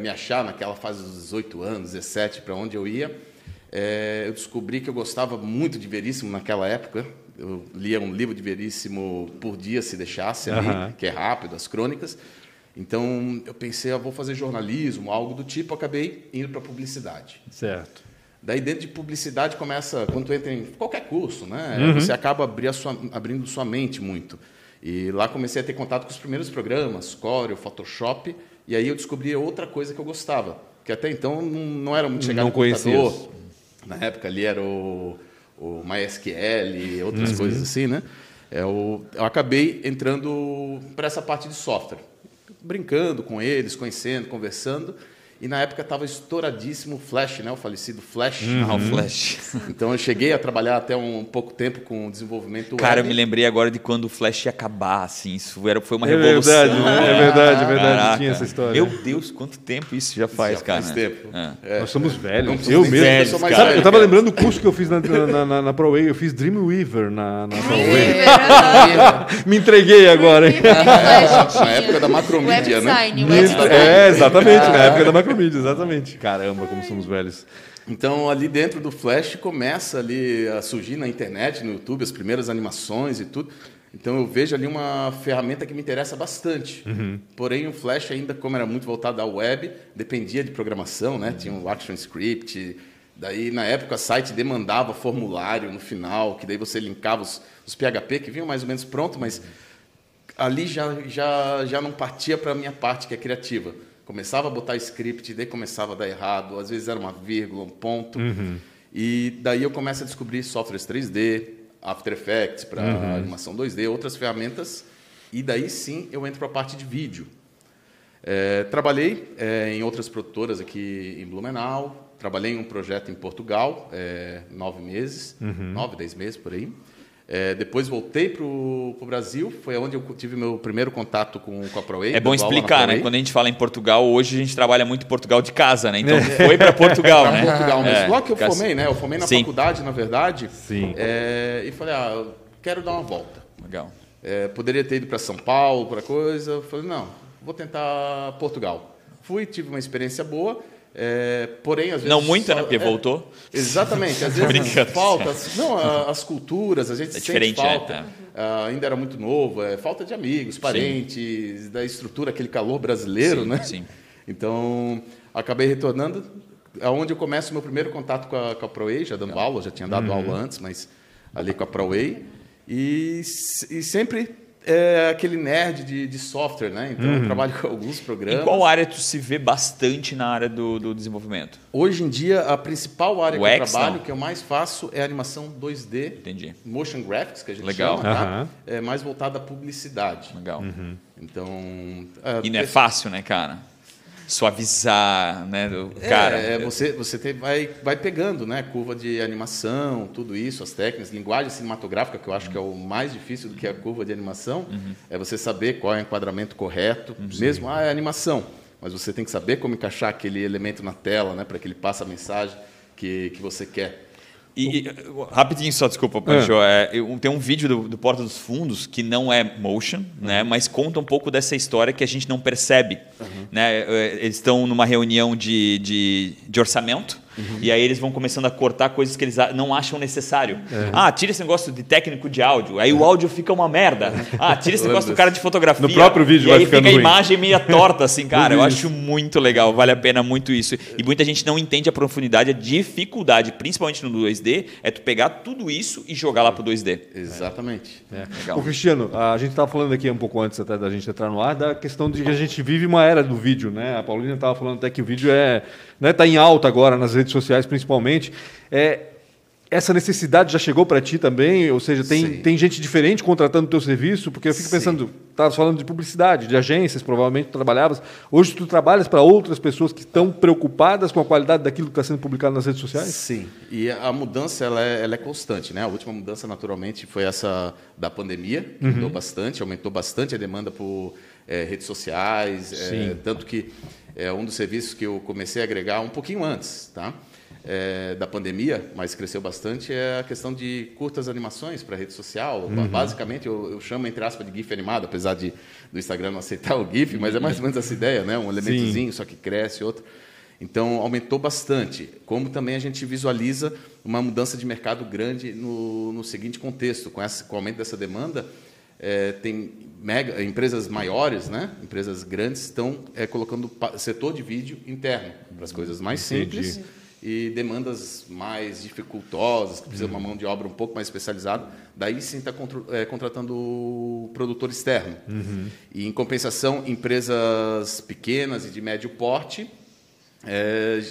me achar naquela fase dos 18 anos, 17, para onde eu ia, eu descobri que eu gostava muito de Veríssimo naquela época. Eu lia um livro de Veríssimo por dia, se deixasse ali, que é rápido, as crônicas. Então, eu pensei, vou fazer jornalismo, algo do tipo. Acabei indo para publicidade. Certo. Daí, dentro de publicidade, começa... Quando tu entra em qualquer curso, né? Você acaba abrindo sua mente muito. E lá comecei a ter contato com os primeiros programas, Corel, Photoshop. E aí eu descobri outra coisa que eu gostava, que até então não era muito chegado no computador. Isso. Na época ali era o MySQL e outras coisas assim, né? Eu acabei entrando para essa parte de software, brincando com eles, conhecendo, conversando. E na época estava estouradíssimo o Flash, né? O falecido Flash. O Flash. Então eu cheguei a trabalhar até um pouco tempo com o desenvolvimento. Cara, eu me lembrei agora de quando o Flash ia acabar, assim. Isso foi uma revolução. É verdade. Caraca. Tinha essa história. Meu Deus, quanto tempo isso já faz, cara. Tempo. Nós somos velhos. Eu mesmo. Eu estava lembrando do curso que eu fiz na ProWay. Eu fiz Dreamweaver na ProWay. Me entreguei agora. Na época da Macromedia, né? Exatamente. Na época da Macromedia. Exatamente. Caramba, como somos velhos. Então, ali dentro do Flash, começa ali a surgir na internet, no YouTube, as primeiras animações e tudo. Então, eu vejo ali uma ferramenta que me interessa bastante. Porém, o Flash ainda, como era muito voltado à web, dependia de programação, né? Tinha um ActionScript. Daí, na época, o site demandava formulário no final, que daí você linkava os PHP, que vinham mais ou menos pronto, mas ali já não partia para a minha parte, que é criativa. Começava a botar script, daí começava a dar errado. Às vezes era uma vírgula, um ponto. E daí eu começo a descobrir softwares 3D, After Effects para animação 2D, outras ferramentas. E daí sim eu entro para a parte de vídeo. Trabalhei em outras produtoras aqui em Blumenau. Trabalhei em um projeto em Portugal, 9 meses. 9, 10 meses, por aí. Depois voltei para o Brasil, foi onde eu tive meu primeiro contato com a ProWay. É bom explicar, né? Quando a gente fala em Portugal, hoje a gente trabalha muito em Portugal de casa, né? Então foi para Portugal, né? Portugal mesmo. Logo que eu formei, né? Eu formei na faculdade, na verdade. Sim. E falei, eu quero dar uma volta. Legal. Poderia ter ido para São Paulo, para coisa. Eu falei, não, vou tentar Portugal. Fui, tive uma experiência boa. Porém, às vezes... Não muita, né? Porque voltou. Exatamente. Às vezes falta... Não, as culturas, a gente sente falta. Né? Ainda era muito novo. Falta de amigos, parentes, da estrutura, aquele calor brasileiro, né? Sim. Então, acabei retornando. Onde eu começo o meu primeiro contato com a ProWay, já dando aula, já tinha dado aula antes, mas ali com a ProWay. E sempre... aquele nerd de software, né? Então, eu trabalho com alguns programas. Em qual área tu se vê bastante na área do desenvolvimento? Hoje em dia, a principal área que eu trabalho, que eu mais faço, é a animação 2D. Entendi. Motion Graphics, que a gente chama, tá? É mais voltada à publicidade. Legal. Então... e não é fácil, né, cara? Suavizar, né? Cara... Você vai pegando, né? Curva de animação, tudo isso, as técnicas, linguagem cinematográfica, que eu acho que é o mais difícil do que a curva de animação, é você saber qual é o enquadramento correto, mesmo é animação, mas você tem que saber como encaixar aquele elemento na tela, né? Para que ele passe a mensagem que você quer. E rapidinho só, desculpa, Pancho. Tem um vídeo do Porta dos Fundos que não é motion, né, mas conta um pouco dessa história que a gente não percebe. Né? Eles estão numa reunião de orçamento. E aí eles vão começando a cortar coisas que eles não acham necessário. Ah, tira esse negócio de técnico de áudio. Aí o áudio fica uma merda. Ah, tira esse negócio do cara de fotografia. No próprio vídeo vai ficando ruim. E aí fica a imagem meio torta, assim, cara. Eu acho muito legal. Vale a pena muito isso. E muita gente não entende a profundidade, a dificuldade, principalmente no 2D, é tu pegar tudo isso e jogar lá pro 2D. Exatamente. Legal. Ô, Cristiano, a gente estava falando aqui um pouco antes até da gente entrar no ar, da questão de que a gente vive uma era do vídeo, né? A Paulina estava falando até que o vídeo tá em alta agora nas redes sociais, principalmente. Essa necessidade já chegou para ti também? Ou seja, tem gente diferente contratando o teu serviço? Porque eu fico pensando, estava falando de publicidade, de agências, provavelmente tu trabalhavas. Hoje tu trabalhas para outras pessoas que estão preocupadas com a qualidade daquilo que está sendo publicado nas redes sociais? Sim, e a mudança ela é constante, né? A última mudança, naturalmente, foi essa da pandemia, que mudou bastante, aumentou bastante a demanda por redes sociais, tanto que é um dos serviços que eu comecei a agregar um pouquinho antes, tá? Da pandemia, mas cresceu bastante, é a questão de curtas animações para rede social. Basicamente, eu chamo, entre aspas, de GIF animado, apesar do Instagram não aceitar o GIF, mas é mais ou menos essa ideia, né? Um elementozinho, só que cresce, outro. Então, aumentou bastante. Como também a gente visualiza uma mudança de mercado grande no seguinte contexto, com o aumento dessa demanda, tem empresas maiores, né? Empresas grandes estão colocando setor de vídeo interno para as coisas mais simples e demandas mais dificultosas, que precisam de uma mão de obra um pouco mais especializada. Daí sim está contratando o produtor externo. E, em compensação, empresas pequenas e de médio porte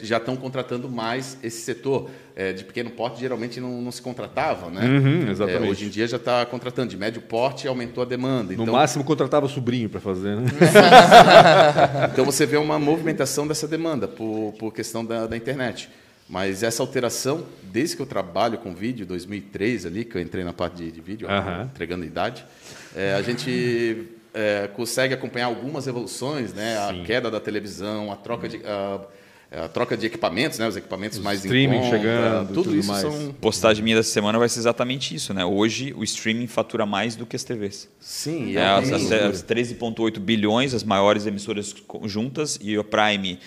já estão contratando mais esse setor. De pequeno porte geralmente não se contratava, né? Exatamente. Hoje em dia já está contratando. De médio porte aumentou a demanda. No máximo contratava sobrinho para fazer, né? Então você vê uma movimentação dessa demanda por questão da internet. Mas essa alteração, desde que eu trabalho com vídeo, 2003 ali, que eu entrei na parte de vídeo, entregando a idade, a gente consegue acompanhar algumas evoluções, né? A queda da televisão, a troca de... A troca de equipamentos, né? Os equipamentos mais em conta, streaming chegando, tudo isso mais. Postagem minha dessa semana vai ser exatamente isso, né? Hoje o streaming fatura mais do que as TVs. Sim, é. As 13,8 bilhões, as maiores emissoras juntas, e a Prime,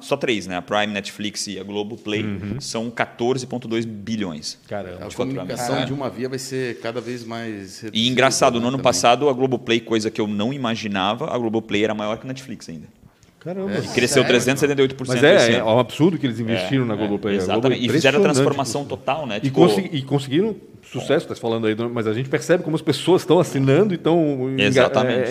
só três, né? A Prime, Netflix e a Globoplay são 14,2 bilhões. Caramba. A comunicação de uma via vai ser cada vez mais reduzida. E engraçado, no ano passado a Globoplay, coisa que eu não imaginava, a Globoplay era maior que a Netflix ainda. Caramba. E cresceu 378%. Mas é um absurdo que eles investiram na Globoplay. Exatamente. E fizeram a transformação total, né? Tipo... E conseguiram sucesso, está falando aí, mas a gente percebe como as pessoas estão assinando e estão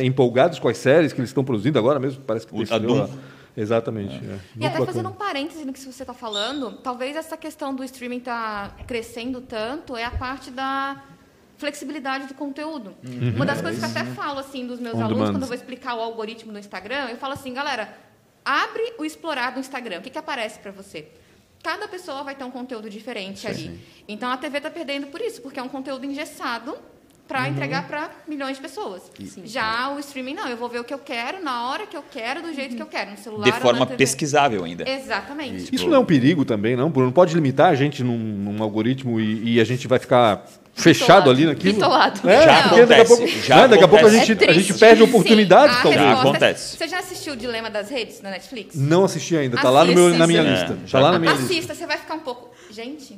empolgadas com as séries que eles estão produzindo agora mesmo. Parece que decidiu. Exatamente. E até fazendo um parêntese no que você está falando, talvez essa questão do streaming tá crescendo tanto é a parte da flexibilidade do conteúdo. Uma das coisas que eu até falo assim dos meus alunos, quando eu vou explicar o algoritmo no Instagram, eu falo assim, galera, abre o explorar do Instagram. O que aparece para você? Cada pessoa vai ter um conteúdo diferente ali. Então, a TV está perdendo por isso, porque é um conteúdo engessado para entregar para milhões de pessoas. Já o streaming, não. Eu vou ver o que eu quero, na hora que eu quero, do jeito que eu quero, no celular. De forma pesquisável ainda. Exatamente. Isso não é um perigo também, não, Bruno? Pode limitar a gente num algoritmo e a gente vai ficar... fechado ali naquilo. Bitolado. Daqui a pouco a gente perde oportunidades. Você já assistiu o Dilema das Redes na Netflix? Não assisti ainda. Está lá na minha lista. Assista, você vai ficar um pouco... Gente,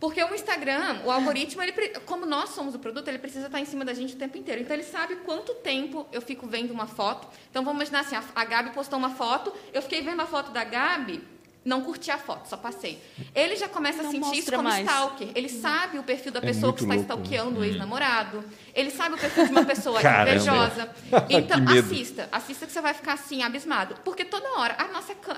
porque o Instagram, o algoritmo, ele, como nós somos o produto, ele precisa estar em cima da gente o tempo inteiro. Então, ele sabe quanto tempo eu fico vendo uma foto. Então, vamos imaginar assim, a Gabi postou uma foto, eu fiquei vendo a foto da Gabi... Não curti a foto, só passei. Ele já começa a sentir isso como stalker. Ele sabe o perfil da pessoa que está stalkeando o ex-namorado. Ele sabe o perfil de uma pessoa invejosa. Então, assista que você vai ficar assim, abismado. Porque toda hora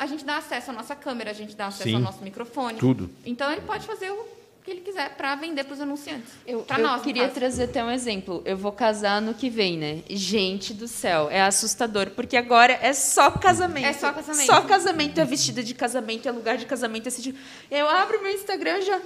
a gente dá acesso à nossa câmera, a gente dá acesso ao nosso microfone. Tudo. Então, ele pode fazer o que ele quiser para vender para os anunciantes. Eu queria trazer até um exemplo. Eu vou casar ano que vem, né? Gente do céu, é assustador, porque agora é só casamento. É só casamento. Só casamento, é vestida de casamento, é lugar de casamento. Eu abro meu Instagram já...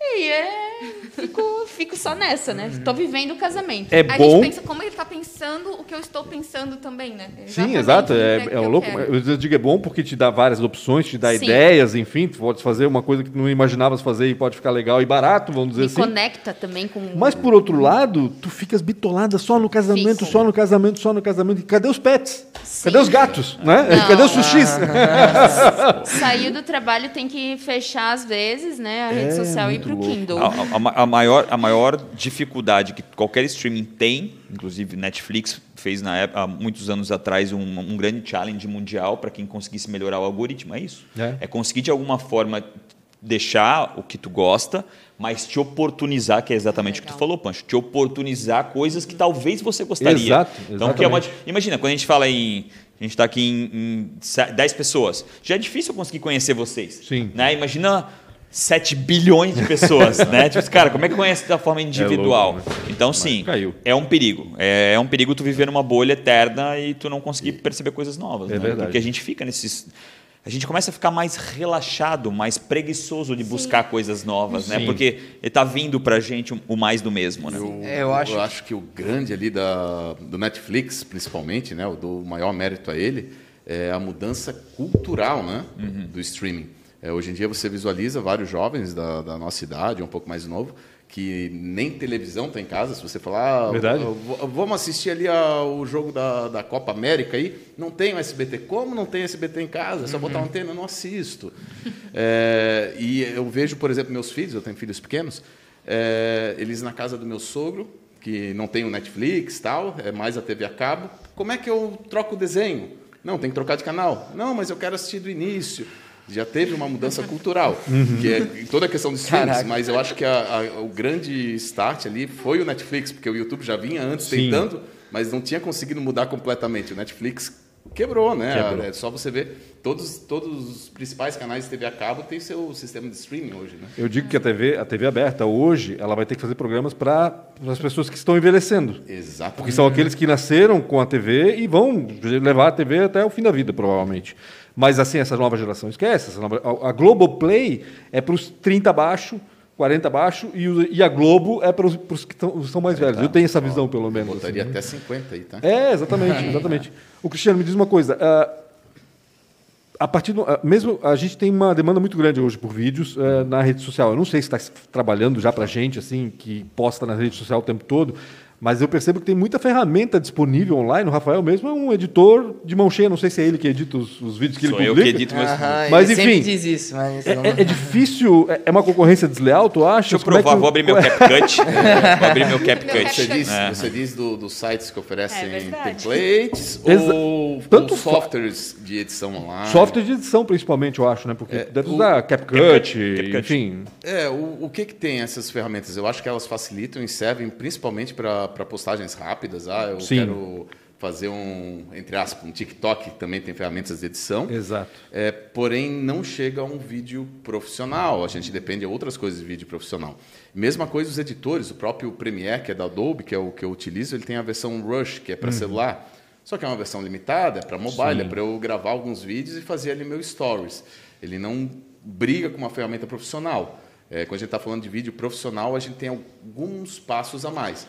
E fico só nessa, né? Estou vivendo o casamento. É bom. A gente pensa como ele está pensando o que eu estou pensando também, né? Exatamente. Sim, exato. É louco. Eu digo é bom porque te dá várias opções, te dá ideias, enfim. Tu pode fazer uma coisa que tu não imaginavas fazer e pode ficar legal e barato, vamos dizer assim. Conecta também com... Mas, por outro lado, tu ficas bitolada só no casamento, só no casamento, só no casamento. E cadê os pets? Sim. Cadê os gatos? Né? Não, cadê os sushis? Saiu do trabalho, tem que fechar às vezes, né? A rede social e Kindle. A maior dificuldade que qualquer streaming tem, inclusive Netflix fez na época, há muitos anos atrás um grande challenge mundial para quem conseguisse melhorar o algoritmo, é isso. É conseguir de alguma forma deixar o que tu gosta, mas te oportunizar, que é exatamente o que tu falou, Pancho, te oportunizar coisas que talvez você gostaria. Exato, então, que é uma, imagina, quando a gente fala em... A gente está aqui em 10 pessoas, já é difícil eu conseguir conhecer vocês. Sim. Né? Imagina... 7 bilhões de pessoas, né? Tipo, cara, como é que conhece da forma individual? Louco, né? Então, sim, é um perigo. É um perigo tu viver numa bolha eterna e tu não conseguir perceber coisas novas. É, né? Porque a gente fica nesses... A gente começa a ficar mais relaxado, mais preguiçoso de buscar coisas novas, né? Porque está vindo para a gente o mais do mesmo, né? Eu acho que o grande ali do Netflix, principalmente, né? Eu dou o maior mérito a ele, é a mudança cultural, né? Do streaming. Hoje em dia você visualiza vários jovens da nossa idade, um pouco mais novo, que nem televisão tem em casa. Se você falar, vamos assistir ali o jogo da Copa América aí, não tem o SBT. Como não tem SBT em casa? É só botar uma antena, eu não assisto. E eu vejo, por exemplo, meus filhos, eu tenho filhos pequenos, eles na casa do meu sogro, que não tem o Netflix, tal, é mais a TV a cabo. Como é que eu troco o desenho? Não, tem que trocar de canal. Não, mas eu quero assistir do início. Já teve uma mudança cultural, que é toda a questão dos streams, mas eu acho que o grande start ali foi o Netflix, porque o YouTube já vinha antes tentando, mas não tinha conseguido mudar completamente. O Netflix quebrou, né? Quebrou. É só você ver, todos os principais canais de TV a cabo têm seu sistema de streaming hoje, né? Eu digo que a TV aberta hoje, ela vai ter que fazer programas para as pessoas que estão envelhecendo. Exato. Porque são aqueles que nasceram com a TV e vão levar a TV até o fim da vida, provavelmente. Mas, assim, essa nova geração esquece. A Globoplay é para os 30 abaixo, 40 abaixo, e a Globo é para os que são mais velhos. Tá. Eu tenho essa visão, pelo menos. Botaria assim, até 50 aí, tá? Exatamente. O Cristiano, me diz uma coisa. A partir do, mesmo a gente tem uma demanda muito grande hoje por vídeos na rede social. Eu não sei se está trabalhando já para gente, assim, que posta na rede social o tempo todo, mas eu percebo que tem muita ferramenta disponível online. O Rafael mesmo é um editor de mão cheia. Não sei se é ele que edita os vídeos que ele publica. Sou eu que edito, mas... mas enfim, sempre diz isso. Mas é difícil? É uma concorrência desleal, tu acha? Deixa eu provar. Vou abrir meu CapCut. Você diz dos sites que oferecem templates ou softwares de edição online? Software de edição, principalmente, eu acho, né? Porque deve usar CapCut, enfim. O que tem essas ferramentas? Eu acho que elas facilitam e servem principalmente para postagens rápidas. Eu quero fazer entre aspas, um TikTok, que também tem ferramentas de edição. Exato. Porém, não chega a um vídeo profissional. A gente depende de outras coisas de vídeo profissional. Mesma coisa os editores. O próprio Premiere, que é da Adobe, que é o que eu utilizo, ele tem a versão Rush, que é para celular. Só que é uma versão limitada, é para mobile, é para eu gravar alguns vídeos e fazer ali meu stories. Ele não briga com uma ferramenta profissional. Quando a gente está falando de vídeo profissional, a gente tem alguns passos a mais.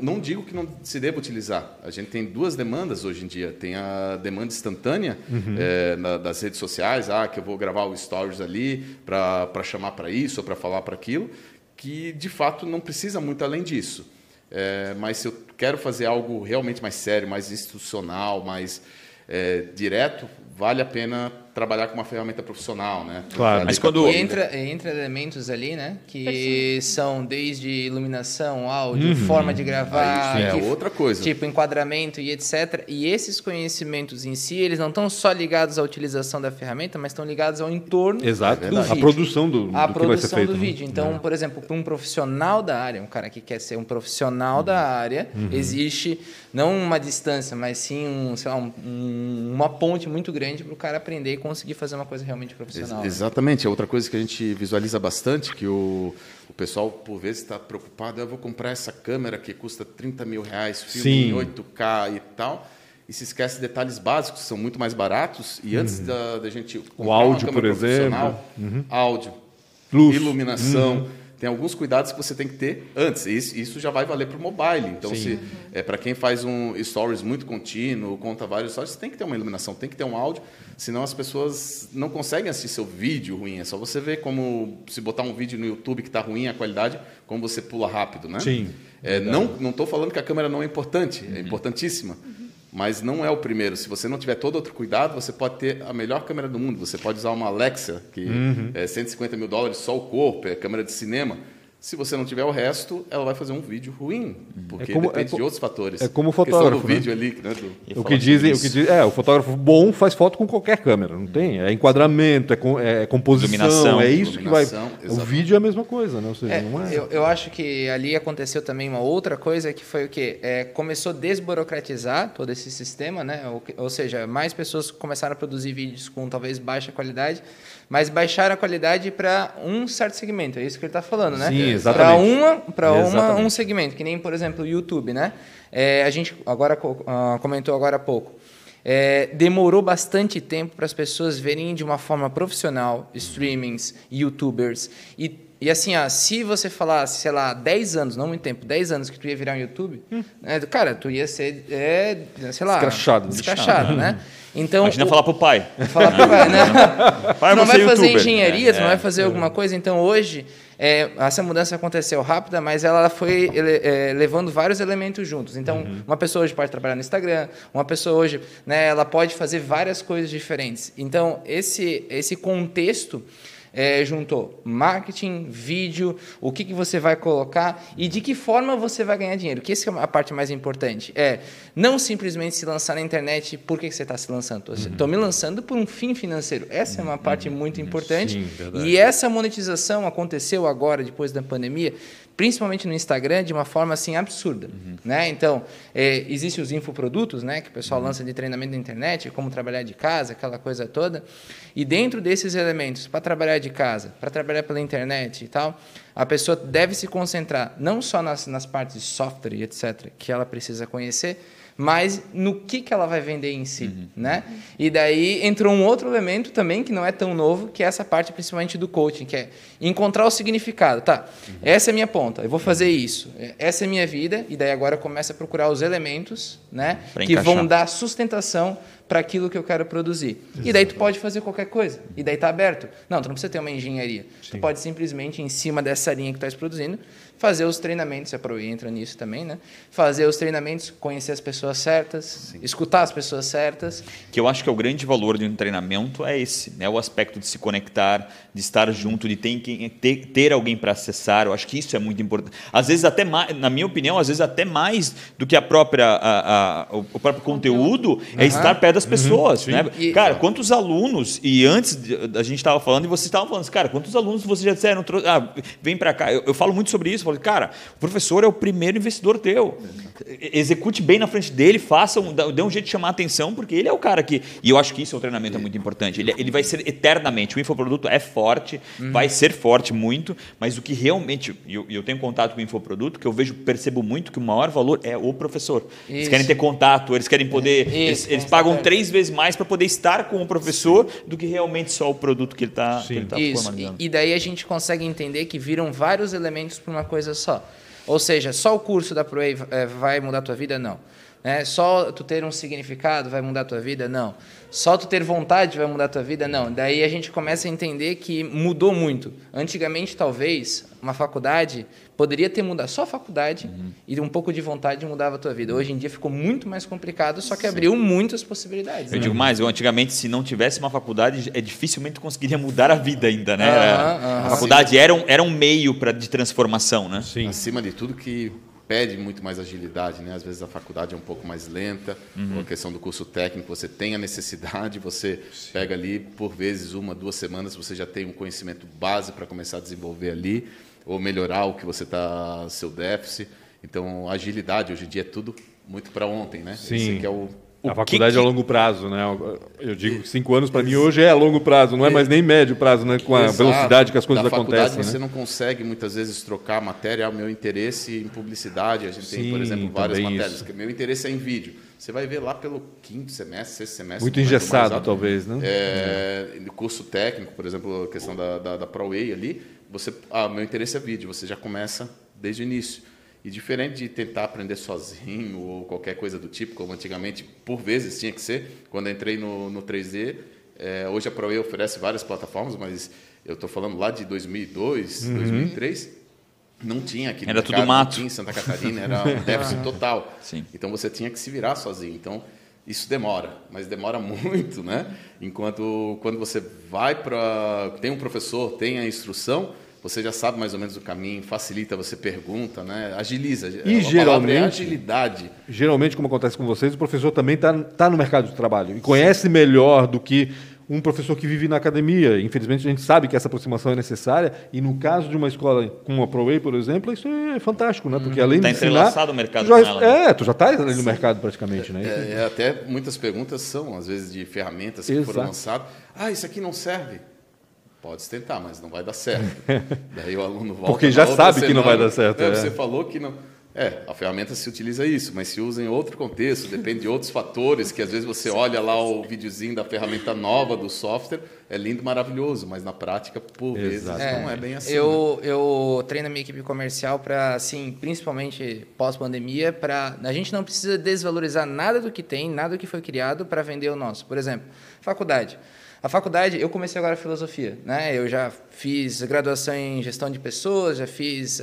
Não digo que não se deva utilizar. A gente tem duas demandas hoje em dia. Tem a demanda instantânea das redes sociais, que eu vou gravar o stories ali para chamar para isso ou para falar para aquilo, que, de fato, não precisa muito além disso. Mas se eu quero fazer algo realmente mais sério, mais institucional, mais direto, vale a pena trabalhar com uma ferramenta profissional, né? Claro. Mas quando entra elementos ali, né? Que são desde iluminação, áudio, forma de gravar, outra coisa. Tipo enquadramento e etc. E esses conhecimentos em si, eles não estão só ligados à utilização da ferramenta, mas estão ligados ao entorno. Exato. Do vídeo. A produção do que vai ser feito, do vídeo. Né? Então, por exemplo, para um profissional da área, um cara que quer ser um profissional da área, existe não uma distância, mas sim uma ponte muito grande para o cara aprender e conseguir fazer uma coisa realmente profissional. Exatamente. É outra coisa que a gente visualiza bastante, que o pessoal, por vezes, está preocupado. Eu vou comprar essa câmera que custa R$30 mil, filme em 8K e tal, e se esquece de detalhes básicos, que são muito mais baratos. E antes da gente comprar o áudio, por exemplo, áudio. luz, iluminação. Tem alguns cuidados que você tem que ter antes. Isso já vai valer para o mobile. Então, para quem faz um stories muito contínuo, conta vários stories, tem que ter uma iluminação, tem que ter um áudio, senão as pessoas não conseguem assistir seu vídeo ruim. É só você ver como, se botar um vídeo no YouTube que está ruim a qualidade, como você pula rápido, né? Sim. Não estou falando que a câmera não é importante, é importantíssima. Mas não é o primeiro. Se você não tiver todo outro cuidado, você pode ter a melhor câmera do mundo. Você pode usar uma Alexa, que é $150 mil, só o corpo, é câmera de cinema. Se você não tiver o resto, ela vai fazer um vídeo ruim, porque depende de outros fatores. É como o fotógrafo. Do vídeo, né? Ali, né? O fotógrafo bom faz foto com qualquer câmera, não tem? É enquadramento, é composição, iluminação, é isso que vai... Exatamente. O vídeo é a mesma coisa, né? Ou seja, não é... eu acho que ali aconteceu também uma outra coisa, que foi o quê? Começou a desburocratizar todo esse sistema, né? Ou seja, mais pessoas começaram a produzir vídeos com talvez baixa qualidade, mas baixaram a qualidade para um certo segmento. É isso que ele está falando, né? Sim. Para um segmento, que nem, por exemplo, o YouTube, né? A gente comentou agora há pouco. Demorou bastante tempo para as pessoas verem de uma forma profissional streamings, YouTubers. E assim, se você falasse, sei lá, 10 anos, não muito tempo, 10 anos que tu ia virar um YouTube, né, cara, tu ia ser, sei lá... Descachado, né? Então, imagina falar pro pai. Falar pro pai, né? Pai, não vai fazer engenharia, tu não vai fazer alguma coisa. Então, hoje... essa mudança aconteceu rápida, mas ela foi levando vários elementos juntos. Então, uma pessoa hoje pode trabalhar no Instagram, uma pessoa hoje, né, ela pode fazer várias coisas diferentes. Então, esse contexto juntou marketing, vídeo, o que você vai colocar e de que forma você vai ganhar dinheiro. Que essa é a parte mais importante. Não simplesmente se lançar na internet. Por que você está se lançando? Estou me lançando por um fim financeiro. Essa é uma parte muito importante. Sim, verdade. E essa monetização aconteceu agora, depois da pandemia, principalmente no Instagram, de uma forma assim absurda. Né? Então, existem os infoprodutos, né, que o pessoal lança de treinamento na internet, como trabalhar de casa, aquela coisa toda. E dentro desses elementos, para trabalhar de casa, para trabalhar pela internet e tal, a pessoa deve se concentrar não só nas partes de software e etc., que ela precisa conhecer, mas no que ela vai vender em si. Né? E daí entrou um outro elemento também, que não é tão novo, que é essa parte principalmente do coaching, que é encontrar o significado. Tá, essa é a minha ponta, eu vou fazer isso, essa é a minha vida, e daí agora começa a procurar os elementos, né, que vão dar sustentação para aquilo que eu quero produzir. Exato. E daí tu pode fazer qualquer coisa, e daí está aberto. Não, tu não precisa ter uma engenharia. Sim. Tu pode simplesmente, em cima dessa linha que tu está produzindo, fazer os treinamentos, a ProWay entra nisso também, né? Fazer os treinamentos, conhecer as pessoas certas, escutar as pessoas certas. Que eu acho que é o grande valor de um treinamento é esse, né? O aspecto de se conectar, de estar junto, de ter alguém para acessar. Eu acho que isso é muito importante. Às vezes até mais, na minha opinião, às vezes até mais do que o próprio conteúdo é estar perto das pessoas, né? Cara, quantos alunos, e antes a gente estava falando, e vocês estavam falando assim, cara, quantos alunos vocês já disseram, vem para cá. Eu falo muito sobre isso. Falei, cara, o professor é o primeiro investidor teu. Execute bem na frente dele, dê um jeito de chamar a atenção, porque ele é o cara que... E eu acho que isso é um treinamento muito importante. Ele vai ser eternamente... O infoproduto é forte, vai ser forte muito, mas o que realmente... E eu tenho contato com o infoproduto, que eu percebo muito que o maior valor é o professor. Isso. Eles querem ter contato, eles querem poder... Eles pagam 3 vezes mais para poder estar com o professor do que realmente só o produto que ele está formalizando. E daí a gente consegue entender que viram vários elementos para uma coisa só. Ou seja, só o curso da ProWay vai mudar a tua vida? Não. Só tu ter um significado vai mudar a tua vida? Não. Só tu ter vontade vai mudar a tua vida? Não. Daí a gente começa a entender que mudou muito. Antigamente, talvez, uma faculdade poderia ter mudado só a faculdade e um pouco de vontade mudava a tua vida. Hoje em dia ficou muito mais complicado, só que abriu muitas possibilidades. Eu digo mais, antigamente, se não tivesse uma faculdade, dificilmente conseguiria mudar a vida ainda, né? A faculdade era um meio de transformação, né? Sim. Acima de tudo que... pede muito mais agilidade, né? Às vezes a faculdade é um pouco mais lenta, por questão do curso técnico, você tem a necessidade, você pega ali, por vezes, 1, 2 semanas, você já tem um conhecimento base para começar a desenvolver ali, ou melhorar o que você está, seu déficit. Então, agilidade, hoje em dia, é tudo muito para ontem, né? Sim. Esse aqui é a faculdade é a longo prazo, né? Eu digo que 5 anos para mim hoje é a longo prazo, não é mais nem médio prazo, né? Com a velocidade que as coisas acontecem. Você não consegue muitas vezes trocar matéria. O meu interesse em publicidade, a gente tem, por exemplo, várias matérias. Meu interesse é em vídeo. Você vai ver lá pelo 5º semestre, 6º semestre. Muito engessado, talvez, né? Curso técnico, por exemplo, a questão da ProWay ali. você, meu interesse é vídeo, você já começa desde o início. E diferente de tentar aprender sozinho ou qualquer coisa do tipo, como antigamente, por vezes, tinha que ser. Quando eu entrei no 3D, hoje a ProWay oferece várias plataformas, mas eu estou falando lá de 2002, 2003, não tinha aqui. Era tudo mato. Não tinha em Santa Catarina, era um déficit total. Sim. Então, você tinha que se virar sozinho. Então, isso demora, mas demora muito, né? Enquanto quando você vai para... Tem um professor, tem a instrução... Você já sabe mais ou menos o caminho, facilita, você pergunta, né? Agiliza. E geralmente, é agilidade. Geralmente, como acontece com vocês, o professor também tá no mercado de trabalho e conhece melhor do que um professor que vive na academia. Infelizmente, a gente sabe que essa aproximação é necessária e, no caso de uma escola como a ProWay, por exemplo, isso é fantástico, né? Porque além de ensinar... Está entrelaçado o mercado com ela. É, tu já está ali no mercado praticamente, né? Até muitas perguntas são, às vezes, de ferramentas que foram lançadas. Ah, isso aqui não serve. Pode tentar, mas não vai dar certo. Daí o aluno volta... Porque já sabe que não vai dar certo. Você falou que não... a ferramenta se utiliza isso, mas se usa em outro contexto, depende de outros fatores, que às vezes você olha lá o videozinho da ferramenta nova do software, é lindo, maravilhoso, mas na prática, por vezes, não é bem assim. Eu treino a minha equipe comercial para, assim, principalmente pós-pandemia, a gente não precisa desvalorizar nada do que tem, nada do que foi criado para vender o nosso. Por exemplo, faculdade. A faculdade, eu comecei agora a filosofia, né? Eu já fiz graduação em gestão de pessoas, já fiz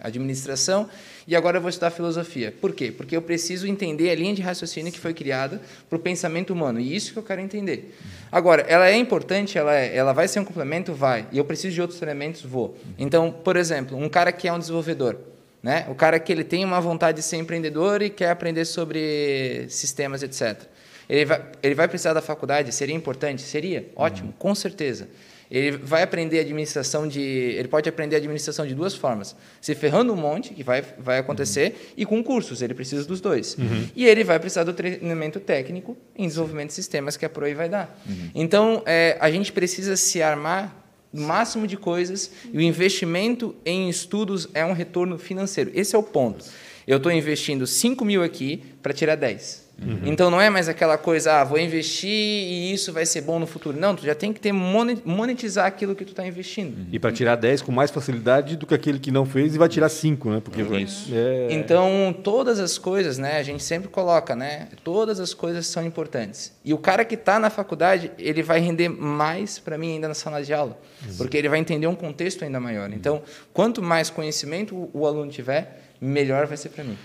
administração e agora eu vou estudar filosofia. Por quê? Porque eu preciso entender a linha de raciocínio que foi criada para o pensamento humano e isso que eu quero entender. Agora, ela é importante, ela vai ser um complemento? Vai. E eu preciso de outros elementos? Vou. Então, por exemplo, um cara que é um desenvolvedor, né? O cara que ele tem uma vontade de ser empreendedor e quer aprender sobre sistemas, etc., ele vai precisar da faculdade? Seria importante? Seria? Ótimo, com certeza. Ele vai aprender administração de... Ele pode aprender administração de duas formas. Se ferrando um monte, que vai acontecer, e com cursos, ele precisa dos dois. E ele vai precisar do treinamento técnico em desenvolvimento de sistemas que a ProWay vai dar. Então, a gente precisa se armar do máximo de coisas, e o investimento em estudos é um retorno financeiro. Esse é o ponto. Eu estou investindo 5 mil aqui para tirar 10. Então, não é mais aquela coisa, vou investir e isso vai ser bom no futuro. Não, tu já tem que monetizar aquilo que tu está investindo. E para tirar 10 com mais facilidade do que aquele que não fez e vai tirar 5, né? Porque isso. Então, todas as coisas, né? A gente sempre coloca, né? Todas as coisas são importantes. E o cara que está na faculdade, ele vai render mais para mim ainda na sala de aula, porque ele vai entender um contexto ainda maior. Então, quanto mais conhecimento o aluno tiver, melhor vai ser para mim.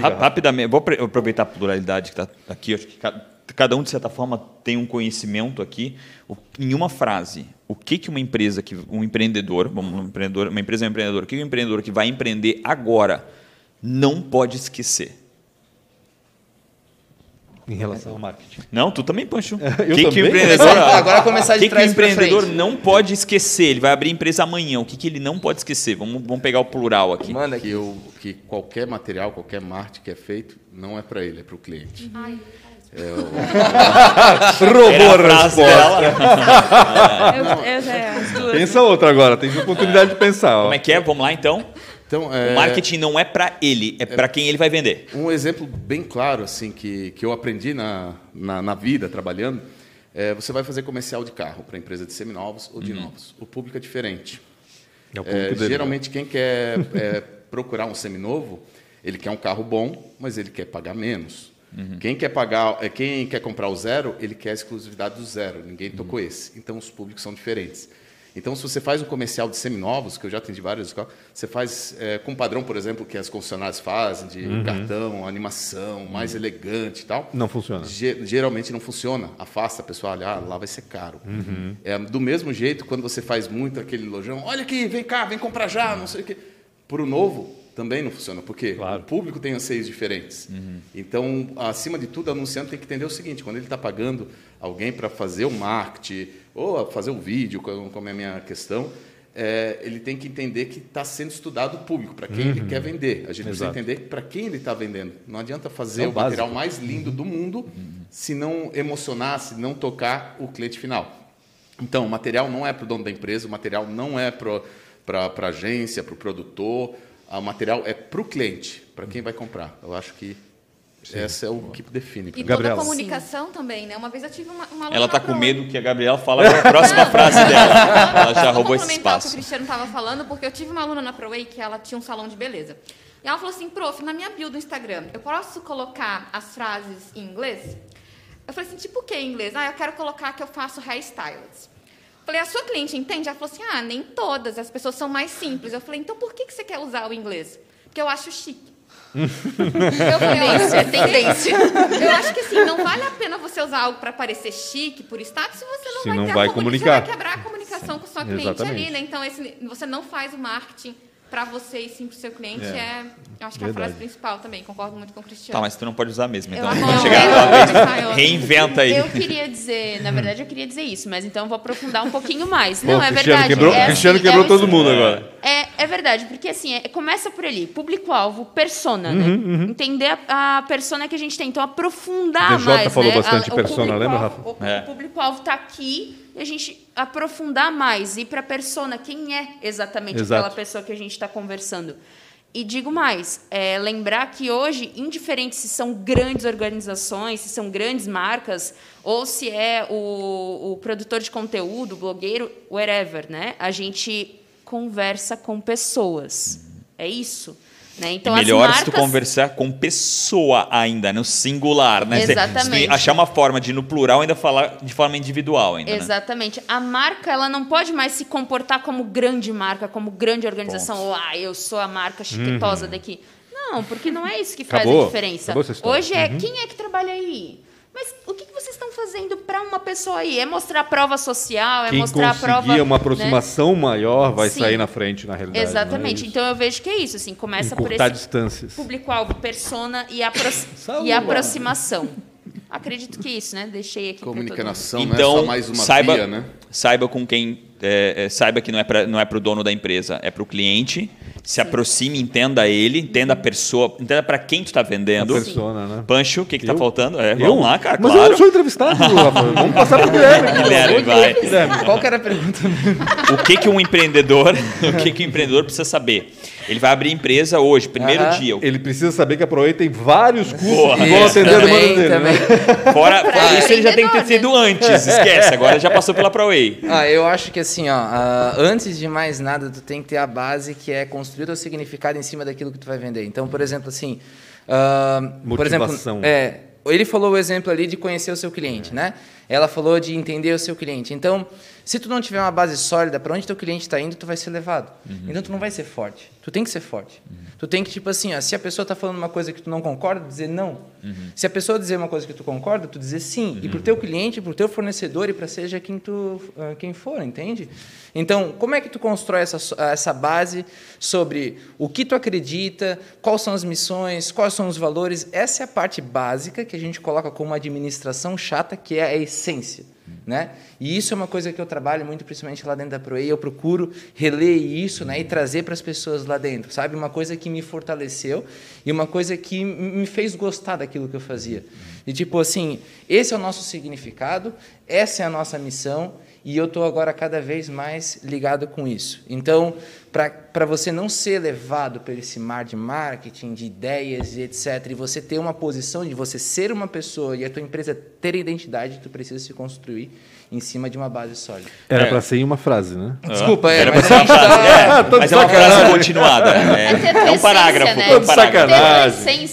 Rapidamente, vou aproveitar a pluralidade que está aqui. Acho que cada um, de certa forma, tem um conhecimento aqui. Em uma frase, o que uma empresa, um empreendedor, uma empresa é um empreendedor, o que um empreendedor que vai empreender agora não pode esquecer? Em relação ao marketing. Não, tu também, Pancho. Eu também. Que o empreendedor, agora começar de trás para frente. O empreendedor não pode esquecer? Ele vai abrir empresa amanhã. O que ele não pode esquecer? Vamos pegar o plural aqui. Manda aqui. Que qualquer material, qualquer marketing que é feito, não é para ele, é para o cliente. Roubou a resposta. Pensa outra agora. Tem oportunidade de pensar. Como é que é? Vamos lá, então. Então, o marketing não é para ele, é para quem ele vai vender. Um exemplo bem claro assim, que eu aprendi na vida, trabalhando, você vai fazer comercial de carro para empresa de seminovos ou de novos. O público é diferente. É o público dele, geralmente, né? Quem quer procurar um seminovo, ele quer um carro bom, mas ele quer pagar menos. Quem quer comprar o zero, ele quer a exclusividade do zero. Ninguém tocou esse. Então, os públicos são diferentes. Então, se você faz um comercial de seminovos, que eu já atendi várias escolas, você faz com um padrão, por exemplo, que as concessionárias fazem, de cartão, animação, mais elegante e tal. Não funciona. Geralmente não funciona. Afasta a pessoa, olha, lá vai ser caro. Do mesmo jeito, quando você faz muito aquele lojão, olha aqui, vem cá, vem comprar já, não sei o quê. Para o novo, também não funciona. Por quê? Claro. O público tem anseios diferentes. Então, acima de tudo, o anunciante tem que entender o seguinte, quando ele está pagando alguém para fazer o marketing, ou fazer um vídeo, como é a minha questão, ele tem que entender que está sendo estudado o público, para quem ele quer vender. A gente precisa entender para quem ele está vendendo. Não adianta fazer o material mais lindo do mundo se não emocionar, se não tocar o cliente final. Então, o material não é para o dono da empresa, o material não é para a agência, para o produtor, o material é para o cliente, para quem vai comprar. Eu acho que Sim. Essa é o que define. E toda a comunicação também, né? Uma vez eu tive uma ela está com medo que a Gabriela fale a próxima frase dela. Ela já roubou esse espaço. O que o Cristiano estava falando, porque eu tive uma aluna na ProWay que ela tinha um salão de beleza. E ela falou assim, prof, na minha bio do Instagram, eu posso colocar as frases em inglês? Eu falei assim, tipo o que em inglês? Ah, eu quero colocar que eu faço hairstyles. Falei, a sua cliente entende? Ela falou assim, ah, nem todas, as pessoas são mais simples. Eu falei, então por que você quer usar o inglês? Porque eu acho chique. Eu falei, é tendência. Eu acho que assim, não vale a pena você usar algo para parecer chique por status se você não vai comunicar. Você vai quebrar a comunicação com sua cliente. Exatamente. Ali, né? Então, você não faz o marketing para você e sim para o seu cliente. Eu acho que é a frase principal também. Concordo muito com o Cristiano. Tá, mas tu não pode usar mesmo. Então, quando chegar a reinventa aí. Eu queria dizer, na verdade, eu queria dizer isso, mas então eu vou aprofundar um pouquinho mais. Não, é verdade. O Cristiano quebrou todo mundo agora. É verdade, porque assim, começa por ali. Público-alvo, persona, né? Entender a persona que a gente tem. Então, aprofundar mais. O DJ falou bastante persona, lembra, Rafa? O público-alvo está aqui. A gente aprofundar mais, ir para a persona, quem é exatamente aquela pessoa que a gente está conversando. E digo mais, lembrar que hoje, indiferente se são grandes organizações, se são grandes marcas, ou se é o produtor de conteúdo, o blogueiro, whatever, né? A gente conversa com pessoas. É isso. Né? Então, melhor se tu conversar com pessoa ainda, no singular, né? Exatamente. Se achar uma forma de, no plural, ainda falar de forma individual. Ainda, exatamente. Né? A marca, ela não pode mais se comportar como grande marca, como grande organização. Eu sou a marca chiquitosa daqui. Não, porque não é isso que faz a diferença. Hoje é quem é que trabalha aí? Mas o que vocês estão fazendo para uma pessoa aí? É mostrar a prova social, é mostrar a prova... Quem conseguir uma aproximação maior vai sair na frente, na realidade. Exatamente. Então, eu vejo que é isso. Assim, começa por esse público-alvo, persona e aproximação. Acredito que é isso, né? Deixei aqui para todo mundo. Comunicação, né? Só mais uma via, né? Saiba com quem... saiba que não é para o dono da empresa, é para o cliente. Se aproxime, entenda ele, entenda a pessoa, entenda para quem tu está vendendo. A persona, né? Pancho, o que está faltando? Vamos lá, cara. Mas eu não sou entrevistado, rapaz. Vamos passar para o Guilherme. Guilherme, vai. Guilherme, qual que era a pergunta? O que um empreendedor precisa saber? Ele vai abrir empresa hoje, primeiro dia. Ele precisa saber que a ProWay tem vários cursos que vão atender a demanda dele. Né? Fora isso, ele já tem que ter sido antes. Esquece, agora já passou pela ProWay. Eu acho que assim, antes de mais nada, tu tem que ter a base que é construir o teu significado em cima daquilo que tu vai vender. Então, por exemplo, assim... motivação. Por exemplo, ele falou o exemplo ali de conhecer o seu cliente, né? Ela falou de entender o seu cliente. Então, se tu não tiver uma base sólida para onde teu cliente está indo, tu vai ser levado. Então, tu não vai ser forte. Tu tem que ser forte. Tu tem que, tipo assim, se a pessoa está falando uma coisa que tu não concorda, dizer não. Se a pessoa dizer uma coisa que tu concorda, tu dizer sim. E para o teu cliente, para o teu fornecedor e para seja quem for, entende? Então, como é que tu constrói essa base sobre o que tu acredita, quais são as missões, quais são os valores? Essa é a parte básica que a gente coloca como administração chata, que é a essência, né? E isso é uma coisa que eu trabalho muito, principalmente lá dentro da ProWay. Eu procuro reler isso, né, e trazer para as pessoas lá dentro, sabe? Uma coisa que me fortaleceu e uma coisa que me fez gostar daquilo que eu fazia. E tipo assim, esse é o nosso significado, essa é a nossa missão e eu estou agora cada vez mais ligado com isso. Então, para você não ser levado por esse mar de marketing, de ideias e etc., e você ter uma posição de você ser uma pessoa e a tua empresa ter identidade, tu precisa se construir em cima de uma base sólida. Era para ser em uma frase, né? Desculpa, era para ser uma frase. Mas é uma frase continuada. É um parágrafo. Todo sacanagem.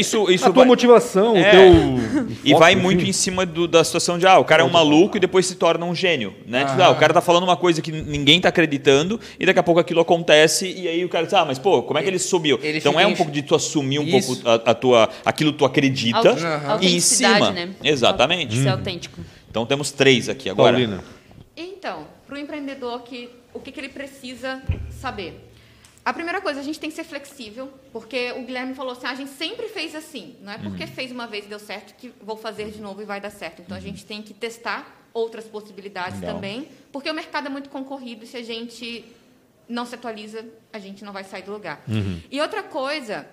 Isso a tua motivação, o teu... E vai muito em cima da situação de, o cara é um maluco e depois se torna um gênio, né? O cara tá falando uma coisa que ninguém tá acreditando e daqui a pouco aquilo acontece e aí o cara diz, mas pô, como é que ele subiu? Então é um pouco de tu assumir um pouco aquilo que tu acredita e em cima. Exatamente. Autêntico. Então, temos 3 aqui agora. Paulina. Então, para o empreendedor, o que ele precisa saber? A primeira coisa, a gente tem que ser flexível, porque o Guilherme falou assim, a gente sempre fez assim. Não é porque fez uma vez e deu certo que vou fazer de novo e vai dar certo. Então, a gente tem que testar outras possibilidades também, porque o mercado é muito concorrido e se a gente não se atualiza, a gente não vai sair do lugar. E outra coisa,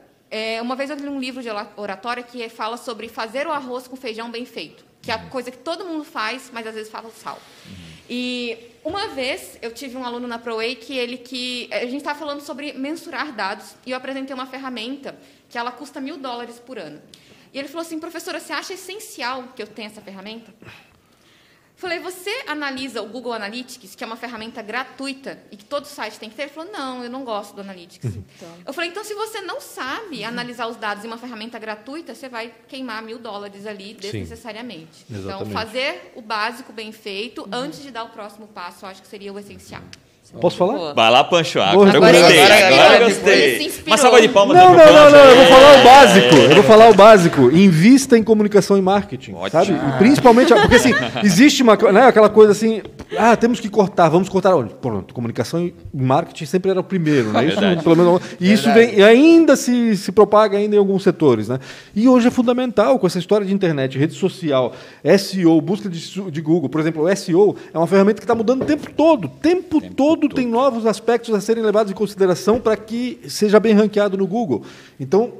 uma vez eu li um livro de oratória que fala sobre fazer o arroz com feijão bem feito, que é a coisa que todo mundo faz, mas às vezes falta sal. E uma vez eu tive um aluno na ProWay que ele que... A gente estava falando sobre mensurar dados e eu apresentei uma ferramenta que ela custa $1.000 por ano. E ele falou assim, professora, você acha essencial que eu tenha essa ferramenta? Falei, você analisa o Google Analytics, que é uma ferramenta gratuita e que todo site tem que ter? Ele falou, não, eu não gosto do Analytics. Então. Eu falei, então, se você não sabe analisar os dados em uma ferramenta gratuita, você vai queimar $1.000 ali desnecessariamente. Sim, então, fazer o básico bem feito antes de dar o próximo passo, eu acho que seria o essencial. Posso falar? Boa. Vai lá, Pancho. Agora eu gostei. Uma salva de palmas. Não, eu vou falar o básico. Invista em comunicação e marketing. Ótimo. Sabe? E principalmente, porque assim, existe uma, né, aquela coisa assim, ah, temos que cortar, vamos cortar. Olha, pronto, comunicação e marketing sempre era o primeiro, né? Isso, pelo menos, e isso vem, ainda se propaga ainda em alguns setores, né? E hoje é fundamental com essa história de internet, rede social, SEO, busca de Google. Por exemplo, o SEO é uma ferramenta que está mudando o tempo todo. Tudo tem novos aspectos a serem levados em consideração para que seja bem ranqueado no Google. Então,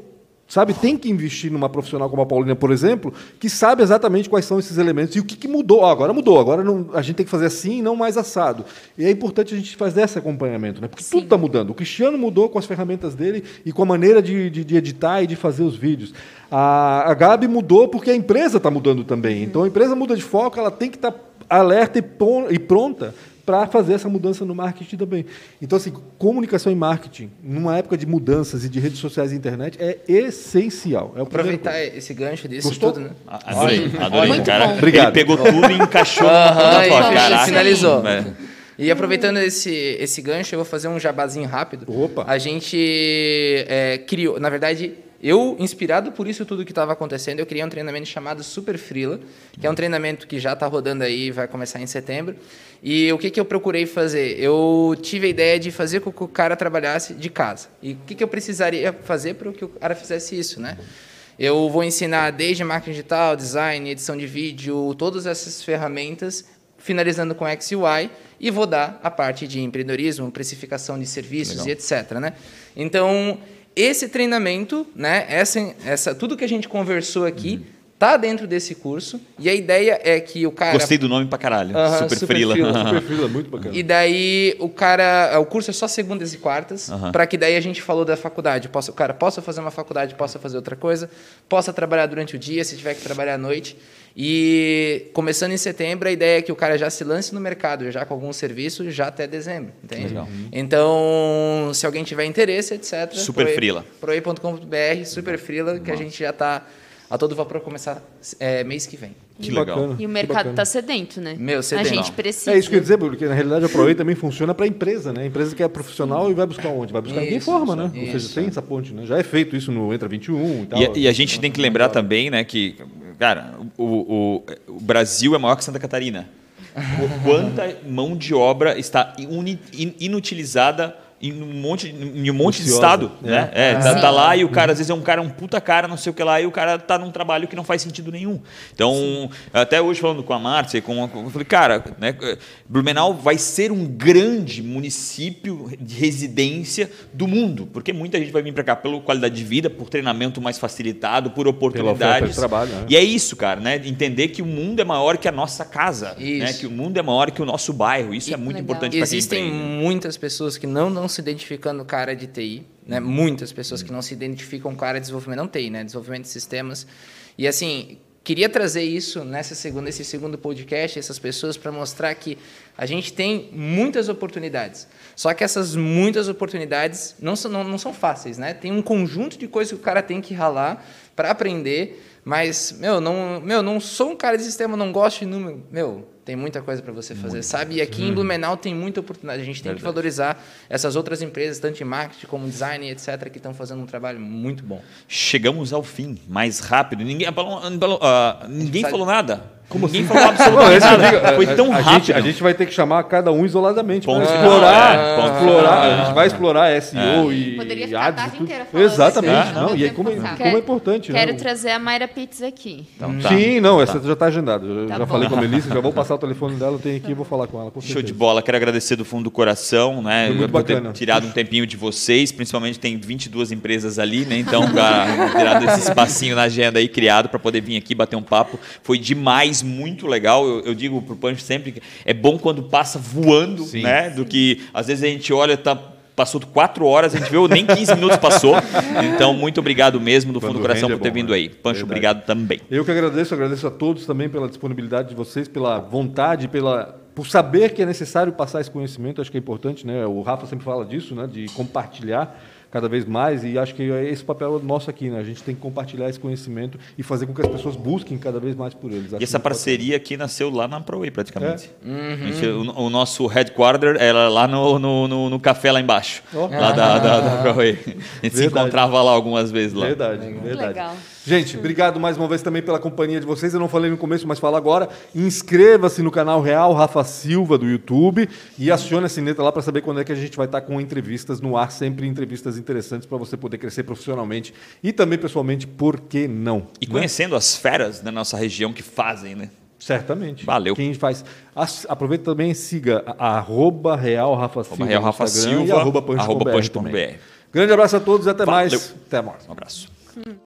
sabe, tem que investir numa profissional como a Paulina, por exemplo, que sabe exatamente quais são esses elementos e o que mudou. Ah, agora mudou, agora não, a gente tem que fazer assim e não mais assado. E é importante a gente fazer esse acompanhamento, né? Porque tudo está mudando. O Cristiano mudou com as ferramentas dele e com a maneira de editar e de fazer os vídeos. A Gabi mudou porque a empresa está mudando também. Então, a empresa muda de foco, ela tem que estar alerta e pronta para fazer essa mudança no marketing também. Então, assim, comunicação e marketing, numa época de mudanças e de redes sociais e internet, é essencial. É o aproveitar esse gancho disso. Gostou? Tudo, né? Adorei. Muito cara, bom. Obrigado. Ele pegou tudo e encaixou na foto. Caraca. Finalizou. É. E aproveitando esse gancho, eu vou fazer um jabazinho rápido. Opa. A gente criou, na verdade... Eu, inspirado por isso tudo que estava acontecendo, eu criei um treinamento chamado Super Freela, que é um treinamento que já está rodando aí, vai começar em setembro. E o que eu procurei fazer? Eu tive a ideia de fazer com que o cara trabalhasse de casa. E o que eu precisaria fazer para que o cara fizesse isso, né? Eu vou ensinar desde marketing digital, design, edição de vídeo, todas essas ferramentas, finalizando com X e Y, e vou dar a parte de empreendedorismo, precificação de serviços, legal, e etc., né? Então... Esse treinamento, né, tudo que a gente conversou aqui tá dentro desse curso. E a ideia é que o cara... Gostei do nome pra caralho. Super Freela. Super Freela, muito bacana. E daí o curso é só segundas e quartas, para que daí a gente falou da faculdade. Posso fazer uma faculdade, posso fazer outra coisa, posso trabalhar durante o dia, se tiver que trabalhar à noite. E começando em setembro, a ideia é que o cara já se lance no mercado, já com algum serviço, já até dezembro, entende? Legal. Então, se alguém tiver interesse, etc. Super Freela. ProWay.com.br, Super Freela, que a gente já está a todo vapor começar mês que vem. Que legal. Bacana, e o mercado está sedento, né? Sedento. A gente precisa. É isso que eu ia dizer, porque na realidade a ProWay também funciona para a empresa, né? A empresa que é profissional e vai buscar onde? Vai buscar quem forma, né? Ou seja, tem essa ponte, né? Já é feito isso no Entra 21 e tal. E a gente tem que lembrar também, né, que, cara, o Brasil é maior que Santa Catarina. Quanta mão de obra está inutilizada em um monte de estado, né? Tá lá e o cara, às vezes, é um cara, um puta cara, não sei o que lá, e o cara tá num trabalho que não faz sentido nenhum. Então, até hoje, falando com a Márcia, eu falei, cara, né, Blumenau vai ser um grande município de residência do mundo, porque muita gente vai vir para cá pela qualidade de vida, por treinamento mais facilitado, por oportunidades. Trabalho, né? E é isso, cara, né? Entender que o mundo é maior que a nossa casa, né? Que o mundo é maior que o nosso bairro. Isso é muito importante para quem tem. Existem muitas pessoas que não se identificando o cara de TI, né? Muitas pessoas que não se identificam com o cara de desenvolvimento, não TI, né? Desenvolvimento de sistemas. E assim, queria trazer isso nesse segundo podcast, essas pessoas, para mostrar que a gente tem muitas oportunidades. Só que essas muitas oportunidades não são fáceis, né? Tem um conjunto de coisas que o cara tem que ralar para aprender, mas, não sou um cara de sistema, não gosto de número, tem muita coisa para você fazer, sabe? E aqui em Blumenau tem muita oportunidade. A gente tem que valorizar essas outras empresas, tanto em marketing como design, etc., que estão fazendo um trabalho muito bom. Chegamos ao fim, mais rápido. Ninguém falou nada. Como assim? Falou absolutamente nada. Foi tão rápido. A gente vai ter que chamar cada um isoladamente. Vamos explorar. A gente vai explorar SEO e... Poderia ficar a tarde inteira falando. Exatamente. Não, e como é importante. Quero trazer a Mayra Pitz aqui. Sim, não, essa já está agendada. Já falei com a Melissa, já vou passar o telefone dela, eu tenho aqui e vou falar com ela. Com Show de bola. Quero agradecer do fundo do coração, né? Muito bacana. Ter tirado um tempinho de vocês, principalmente tem 22 empresas ali, né? Então, tirado esse espacinho na agenda aí, criado para poder vir aqui bater um papo. Foi demais mais muito legal. Eu digo pro Pancho sempre que é bom quando passa voando, sim, né? Do que às vezes a gente olha, tá, passou 4 horas, a gente viu, nem 15 minutos passou. Então, muito obrigado mesmo do fundo do coração por ter vindo aí. Pancho, obrigado também. Eu que agradeço, agradeço a todos também pela disponibilidade de vocês, pela vontade, por saber que é necessário passar esse conhecimento, acho que é importante, né? O Rafa sempre fala disso, né? De compartilhar cada vez mais, e acho que esse papel é nosso aqui, né? A gente tem que compartilhar esse conhecimento e fazer com que as pessoas busquem cada vez mais por eles. Acho, e essa parceria aqui nasceu lá na ProWay, praticamente. É. Uhum. Gente, o nosso headquarter era lá no café lá embaixo, oh, lá da ProWay. A gente, verdade, se encontrava lá algumas vezes. Lá. Verdade, verdade. Legal. Gente, obrigado mais uma vez também pela companhia de vocês. Eu não falei no começo, mas falo agora. Inscreva-se no canal Real Rafa Silva do YouTube e acione a sineta lá para saber quando é que a gente vai estar com entrevistas no ar, sempre entrevistas interessantes para você poder crescer profissionalmente e também pessoalmente, por que não? E conhecendo, né, as feras da nossa região que fazem, né? Certamente. Valeu. Quem faz... Aproveita também e siga @ Real Rafa Silva, Real Rafa Silva e @ Pancho.br. Grande abraço a todos e até mais. Até mais. Um abraço.